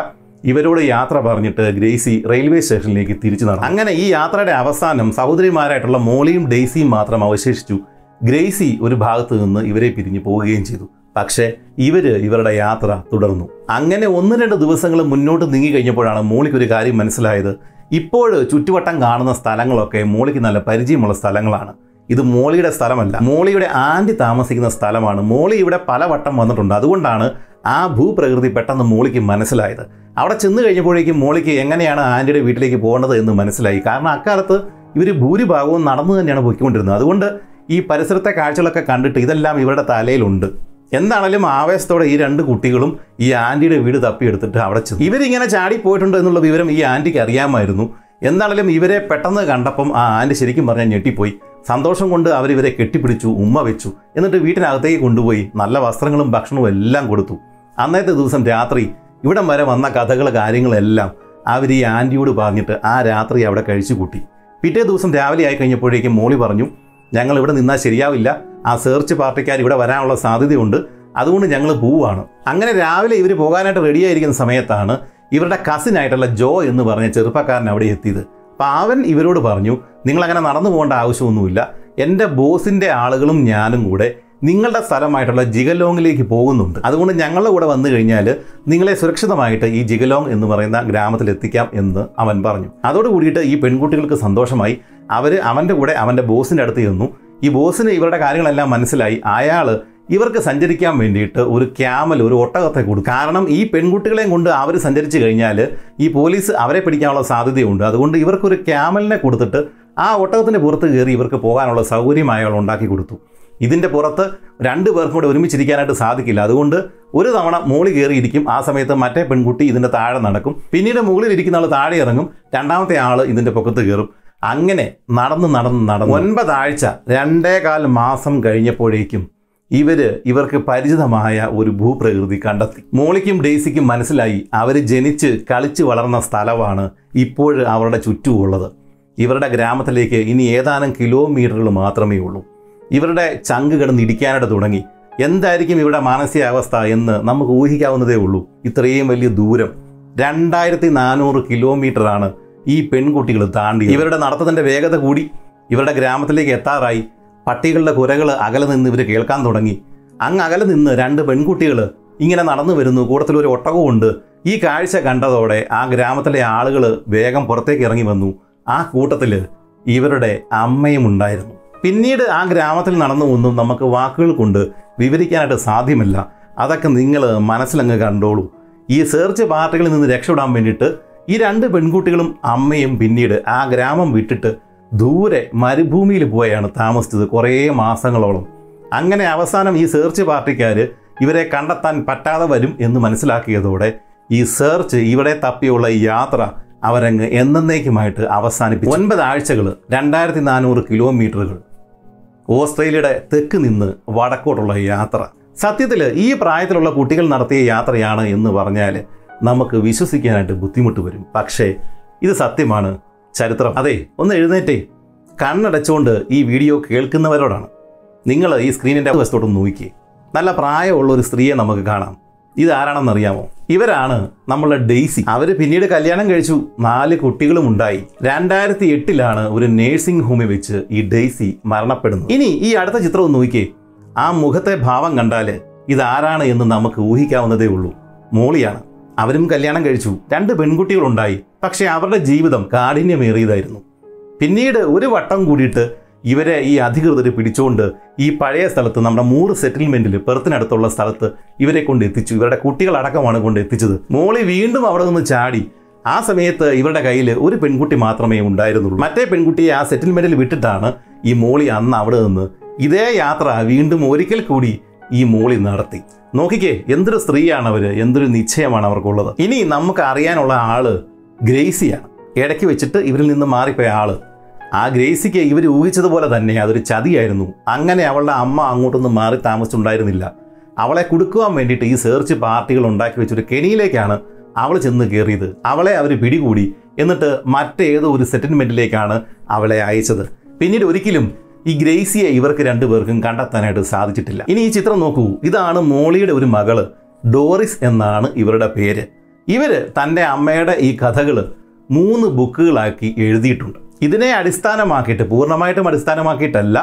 ഇവരോട് യാത്ര പറഞ്ഞിട്ട് ഗ്രേസി റെയിൽവേ സ്റ്റേഷനിലേക്ക് തിരിച്ചു നടന്നു. അങ്ങനെ ഈ യാത്രയുടെ അവസാനം സഹോദരിമാരായിട്ടുള്ള മോളിയും ഡെയ്സിയും മാത്രം അവശേഷിച്ചു. ഗ്രേസി ഒരു ഭാഗത്ത് നിന്ന് ഇവരെ പിരിഞ്ഞു പോവുകയും ചെയ്തു. പക്ഷേ ഇവരുടെ യാത്ര തുടർന്നു. അങ്ങനെ ഒന്ന് രണ്ട് ദിവസങ്ങൾ മുന്നോട്ട് നീങ്ങി കഴിഞ്ഞപ്പോഴാണ് മോളിക്കൊരു കാര്യം മനസ്സിലായത്. ഇപ്പോൾ ചുറ്റുവട്ടം കാണുന്ന സ്ഥലങ്ങളൊക്കെ മോളിക്ക് നല്ല പരിചയമുള്ള സ്ഥലങ്ങളാണ്. ഇത് മോളിയുടെ സ്ഥലമല്ല, മോളിയുടെ ആൻറ്റി താമസിക്കുന്ന സ്ഥലമാണ്. മോളി ഇവിടെ പലവട്ടം വന്നിട്ടുണ്ട്. അതുകൊണ്ടാണ് ആ ഭൂപ്രകൃതി പെട്ടെന്ന് മോളിക്ക് മനസ്സിലായത്. അവിടെ ചെന്ന് കഴിഞ്ഞപ്പോഴേക്കും മോളിക്ക് എങ്ങനെയാണ് ആൻറ്റിയുടെ വീട്ടിലേക്ക് പോകേണ്ടത് എന്ന് മനസ്സിലായി. കാരണം അക്കാലത്ത് ഇവർ ഭൂരിഭാഗവും നടന്നു തന്നെയാണ് പോയിക്കൊണ്ടിരുന്നത്. അതുകൊണ്ട് ഈ പരിസരത്തെ കാഴ്ചകളൊക്കെ കണ്ടിട്ട് ഇതെല്ലാം ഇവരുടെ തലയിലുണ്ട്. എന്താണേലും ആവേശത്തോടെ ഈ രണ്ട് കുട്ടികളും ഈ ആൻറ്റിയുടെ വീട് തപ്പിയെടുത്തിട്ട് അവിടെ ചെന്നു. ഇവരിങ്ങനെ ചാടിപ്പോയിട്ടുണ്ട് എന്നുള്ള വിവരം ഈ ആൻറ്റിക്ക് അറിയാമായിരുന്നു. എന്താണേലും ഇവരെ പെട്ടെന്ന് കണ്ടപ്പം ആ ആൻറ്റി ശരിക്കും പറഞ്ഞാൽ ഞെട്ടിപ്പോയി. സന്തോഷം കൊണ്ട് അവരിവരെ കെട്ടിപ്പിടിച്ചു, ഉമ്മ വെച്ചു, എന്നിട്ട് വീട്ടിനകത്തേക്ക് കൊണ്ടുപോയി നല്ല വസ്ത്രങ്ങളും ഭക്ഷണവും എല്ലാം കൊടുത്തു. അന്നത്തെ ദിവസം രാത്രി ഇവിടം വരെ വന്ന കഥകൾ കാര്യങ്ങളെല്ലാം അവർ ഈ ആൻറ്റിയോട് പറഞ്ഞിട്ട് ആ രാത്രി അവിടെ കഴിച്ചു കൂട്ടി. പിറ്റേ ദിവസം രാവിലെ ആയി കഴിഞ്ഞപ്പോഴേക്കും മോളി പറഞ്ഞു, ഞങ്ങൾ ഇവിടെ നിന്നാൽ ശരിയാവില്ല, ആ സെർച്ച് പാർട്ടിക്കാർ ഇവിടെ വരാനുള്ള സാധ്യതയുണ്ട്, അതുകൊണ്ട് ഞങ്ങൾ പോവുകയാണ്. അങ്ങനെ രാവിലെ ഇവർ പോകാനായിട്ട് റെഡിയായിരിക്കുന്ന സമയത്താണ് ഇവരുടെ കസിനായിട്ടുള്ള ജോ എന്ന് പറഞ്ഞ ചെറുപ്പക്കാരൻ അവിടെ എത്തിയത്. അപ്പം അവൻ ഇവരോട് പറഞ്ഞു, നിങ്ങളങ്ങനെ നടന്നു പോകേണ്ട ആവശ്യമൊന്നുമില്ല, എൻ്റെ ബോസിൻ്റെ ആളുകളും ഞാനും കൂടെ നിങ്ങളുടെ സ്ഥലമായിട്ടുള്ള ജിഗലോങ്ങിലേക്ക് പോകുന്നുണ്ട്, അതുകൊണ്ട് ഞങ്ങളുടെ കൂടെ വന്നു കഴിഞ്ഞാൽ നിങ്ങളെ സുരക്ഷിതമായിട്ട് ഈ ജിഗലോങ് എന്ന് പറയുന്ന ഗ്രാമത്തിലെത്തിക്കാം എന്ന് അവൻ പറഞ്ഞു. അതോടുകൂടിയിട്ട് ഈ പെൺകുട്ടികൾക്ക് സന്തോഷമായി. അവർ അവൻ്റെ കൂടെ അവൻ്റെ ബോസിൻ്റെ അടുത്ത് ചെന്നു. ഈ ബോസിന് ഇവരുടെ കാര്യങ്ങളെല്ലാം മനസ്സിലായി. അയാൾ ഇവർക്ക് സഞ്ചരിക്കാൻ വേണ്ടിയിട്ട് ഒരു ക്യാമൽ, ഒരു ഒട്ടകത്തെ കൊടുക്കും. കാരണം ഈ പെൺകുട്ടികളെയും കൊണ്ട് അവർ സഞ്ചരിച്ചു കഴിഞ്ഞാൽ ഈ പോലീസ് അവരെ പിടിക്കാനുള്ള സാധ്യതയുണ്ട്. അതുകൊണ്ട് ഇവർക്കൊരു ക്യാമലിനെ കൊടുത്തിട്ട് ആ ഒട്ടകത്തിൻ്റെ പുറത്ത് കയറി ഇവർക്ക് പോകാനുള്ള സൗകര്യം അയാൾ ഉണ്ടാക്കി കൊടുത്തു. ഇതിൻ്റെ പുറത്ത് രണ്ട് പേർക്കും കൂടെ ഒരുമിച്ചിരിക്കാനായിട്ട് സാധിക്കില്ല. അതുകൊണ്ട് ഒരു തവണ മോളി കയറിയിരിക്കും, ആ സമയത്ത് മറ്റേ പെൺകുട്ടി ഇതിൻ്റെ താഴെ നടക്കും, പിന്നീട് മുകളിലിരിക്കുന്ന ആൾ താഴെ ഇറങ്ങും, രണ്ടാമത്തെ ആൾ ഇതിൻ്റെ പൊക്കത്ത് കയറും. അങ്ങനെ നടന്ന് 9 ആഴ്ച 2.25 മാസം കഴിഞ്ഞപ്പോഴേക്കും ഇവർക്ക് പരിചിതമായ ഒരു ഭൂപ്രകൃതി കണ്ടെത്തി. മോളിക്കും ഡെയ്സിക്കും മനസ്സിലായി അവർ ജനിച്ച് കളിച്ച് വളർന്ന സ്ഥലമാണ് ഇപ്പോഴ് അവരുടെ ചുറ്റുമുള്ളത്. ഇവരുടെ ഗ്രാമത്തിലേക്ക് ഇനി ഏതാനും കിലോമീറ്ററുകൾ മാത്രമേ ഉള്ളൂ. ഇവരുടെ ചങ്ക് കിടന്നിടിക്കാനായിട്ട് തുടങ്ങി. എന്തായിരിക്കും ഇവരുടെ മാനസികാവസ്ഥ എന്ന് നമുക്ക് ഊഹിക്കാവുന്നതേ ഉള്ളൂ. ഇത്രയും വലിയ ദൂരം 2400 കിലോമീറ്ററാണ് ഈ പെൺകുട്ടികൾ താണ്ടി. ഇവരുടെ നടത്തത്തിൻ്റെ വേഗത കൂടി. ഇവരുടെ ഗ്രാമത്തിലേക്ക് എത്താറായി. പട്ടികളുടെ കുരകൾ അകലെ നിന്ന് ഇവർ കേൾക്കാൻ തുടങ്ങി. അകലെ നിന്ന് 2 പെൺകുട്ടികൾ ഇങ്ങനെ നടന്നു വരുന്നു, കൂട്ടത്തിലൊരു ഒട്ടകമുണ്ട്. ഈ കാഴ്ച കണ്ടതോടെ ആ ഗ്രാമത്തിലെ ആളുകൾ വേഗം പുറത്തേക്ക് ഇറങ്ങി വന്നു. ആ കൂട്ടത്തിൽ ഇവരുടെ അമ്മയും ഉണ്ടായിരുന്നു. പിന്നീട് ആ ഗ്രാമത്തിൽ നടന്നു ഒന്നും നമുക്ക് വാക്കുകൾ കൊണ്ട് വിവരിക്കാനായിട്ട് സാധ്യമല്ല. അതൊക്കെ നിങ്ങൾ മനസ്സിലങ്ങ് കണ്ടോളൂ. ഈ സെർച്ച് പാർട്ടികളിൽ നിന്ന് രക്ഷപ്പെടാൻ വേണ്ടിയിട്ട് ഈ 2 പെൺകുട്ടികളും അമ്മയും പിന്നീട് ആ ഗ്രാമം വിട്ടിട്ട് ദൂരെ മരുഭൂമിയിൽ പോയാണ് താമസിച്ചത് കുറേ മാസങ്ങളോളം. അങ്ങനെ അവസാനം ഈ സെർച്ച് പാർട്ടിക്കാർ ഇവരെ കണ്ടെത്താൻ പറ്റാതെ വരും എന്ന് മനസ്സിലാക്കിയതോടെ ഈ സെർച്ച്, ഇവിടെ തപ്പിയുള്ള ഈ യാത്ര അവരങ്ങ് എന്നേക്കുമായിട്ട് അവസാനിപ്പിച്ചു. 9 ആഴ്ചകൾ 2400 കിലോമീറ്ററുകൾ ഓസ്ട്രേലിയയുടെ തെക്ക് നിന്ന് വടക്കോട്ടുള്ള യാത്ര. സത്യത്തിൽ ഈ പ്രായത്തിലുള്ള കുട്ടികൾ നടത്തിയ യാത്രയാണ് എന്ന് പറഞ്ഞാൽ നമുക്ക് വിശ്വസിക്കാനായിട്ട് ബുദ്ധിമുട്ട് വരും. പക്ഷേ ഇത് സത്യമാണ്, ചരിത്രം. അതെ, ഒന്ന് എഴുന്നേറ്റേ. കണ്ണടച്ചുകൊണ്ട് ഈ വീഡിയോ കേൾക്കുന്നവരോടാണ്, നിങ്ങൾ ഈ സ്ക്രീനിൻ്റെ വശത്തോട്ട് നോക്കി. നല്ല പ്രായമുള്ള ഒരു സ്ത്രീയെ നമുക്ക് കാണാം. ഇതാരാണെന്നറിയാമോ? ഇവരാണ് നമ്മളുടെ ഡെയ്സി. അവർ പിന്നീട് കല്യാണം കഴിച്ചു, 4 കുട്ടികളും ഉണ്ടായി. 2008ലാണ് ഒരു നേഴ്സിംഗ് ഹോമിൽ വെച്ച് ഈ ഡെയ്സി മരണപ്പെടുന്നു. ഇനി ഈ അടുത്ത ചിത്രം ഒന്ന് നോക്കിയേ. ആ മുഖത്തെ ഭാവം കണ്ടാൽ ഇതാരാണ് എന്ന് നമുക്ക് ഊഹിക്കാവുന്നതേ ഉള്ളൂ. മോളിയാണ്. അവരും കല്യാണം കഴിച്ചു, 2 പെൺകുട്ടികളുണ്ടായി. പക്ഷേ അവരുടെ ജീവിതം കാഠിന്യമേറിയതായിരുന്നു. പിന്നീട് ഒരു വട്ടം കൂടിയിട്ട് ഇവരെ ഈ അധികൃതർ പിടിച്ചുകൊണ്ട് ഈ പഴയ സ്ഥലത്ത്, നമ്മുടെ മൂർ സെറ്റിൽമെൻറ്റിൽ, പെർത്തിനടുത്തുള്ള സ്ഥലത്ത് ഇവരെ കൊണ്ട് എത്തിച്ചു. ഇവരുടെ കുട്ടികളടക്കമാണ് കൊണ്ട് എത്തിച്ചത്. മോളി വീണ്ടും അവിടെ നിന്ന് ചാടി. ആ സമയത്ത് ഇവരുടെ കയ്യിൽ ഒരു പെൺകുട്ടി മാത്രമേ ഉണ്ടായിരുന്നുള്ളൂ. മറ്റേ പെൺകുട്ടിയെ ആ സെറ്റിൽമെൻറ്റിൽ വിട്ടിട്ടാണ് ഈ മോളി അന്ന് അവിടെ നിന്ന് ഇതേ യാത്ര വീണ്ടും ഒരിക്കൽ കൂടി ഈ മോളി നടത്തി. നോക്കിക്കേ, എന്തൊരു സ്ത്രീയാണ് അവർ, എന്തൊരു നിശ്ചയമാണ് അവർക്കുള്ളത്. ഇനി നമുക്ക് അറിയാനുള്ള ആള് ഗ്രേസിയാണ്. ഇടയ്ക്ക് വെച്ചിട്ട് ഇവരിൽ നിന്ന് മാറിപ്പോയ ആള്. ആ ഗ്രേസിക്ക് ഇവർ ഊഹിച്ചതുപോലെ തന്നെ അതൊരു ചതിയായിരുന്നു. അങ്ങനെ അവളുടെ അമ്മ അങ്ങോട്ടൊന്നും മാറി താമസിച്ചുണ്ടായിരുന്നില്ല. അവളെ കുടുക്കുവാൻ വേണ്ടിയിട്ട് ഈ സെർച്ച് പാർട്ടികൾ ഉണ്ടാക്കി വെച്ചൊരു കെണിയിലേക്കാണ് അവൾ ചെന്ന് കയറിയത്. അവളെ അവർ പിടികൂടി, എന്നിട്ട് മറ്റേതോ ഒരു സെറ്റിൽമെൻറ്റിലേക്കാണ് അവളെ അയച്ചത്. പിന്നീട് ഒരിക്കലും ഈ ഗ്രേസിയെ ഇവർക്ക് രണ്ടുപേർക്കും കണ്ടെത്താനായിട്ട് സാധിച്ചിട്ടില്ല. ഇനി ഈ ചിത്രം നോക്കൂ. ഇതാണ് മോളിയുടെ ഒരു മകള്, ഡോറിസ് എന്നാണ് ഇവരുടെ പേര്. ഇവർ തൻ്റെ അമ്മയുടെ ഈ കഥകൾ 3 ബുക്കുകളാക്കി എഴുതിയിട്ടുണ്ട്. ഇതിനെ അടിസ്ഥാനമാക്കിയിട്ട്, പൂർണ്ണമായിട്ടും അടിസ്ഥാനമാക്കിയിട്ടല്ല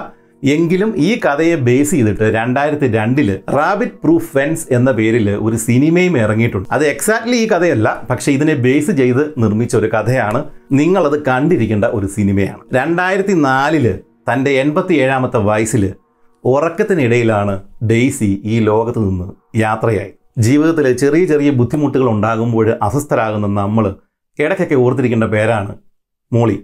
എങ്കിലും ഈ കഥയെ ബേസ് ചെയ്തിട്ട് 2002 റാബിറ്റ് പ്രൂഫ് ഫെൻസ് എന്ന പേരിൽ ഒരു സിനിമയും ഇറങ്ങിയിട്ടുണ്ട്. അത് എക്സാക്ട്ലി ഈ കഥയല്ല, പക്ഷേ ഇതിനെ ബേസ് ചെയ്ത് നിർമ്മിച്ച ഒരു കഥയാണ്. നിങ്ങളത് കണ്ടിരിക്കേണ്ട ഒരു സിനിമയാണ്. 2004 തൻ്റെ 87ാമത്തെ വയസ്സിൽ ഉറക്കത്തിനിടയിലാണ് ഡെയ്സി ഈ ലോകത്ത് നിന്ന് യാത്രയായി. ജീവിതത്തിൽ ചെറിയ ചെറിയ ബുദ്ധിമുട്ടുകൾ ഉണ്ടാകുമ്പോൾ അസ്വസ്ഥരാകുന്ന നമ്മൾ ഇടയ്ക്കൊക്കെ ഓർത്തിരിക്കേണ്ട പേരാണ് മോളി.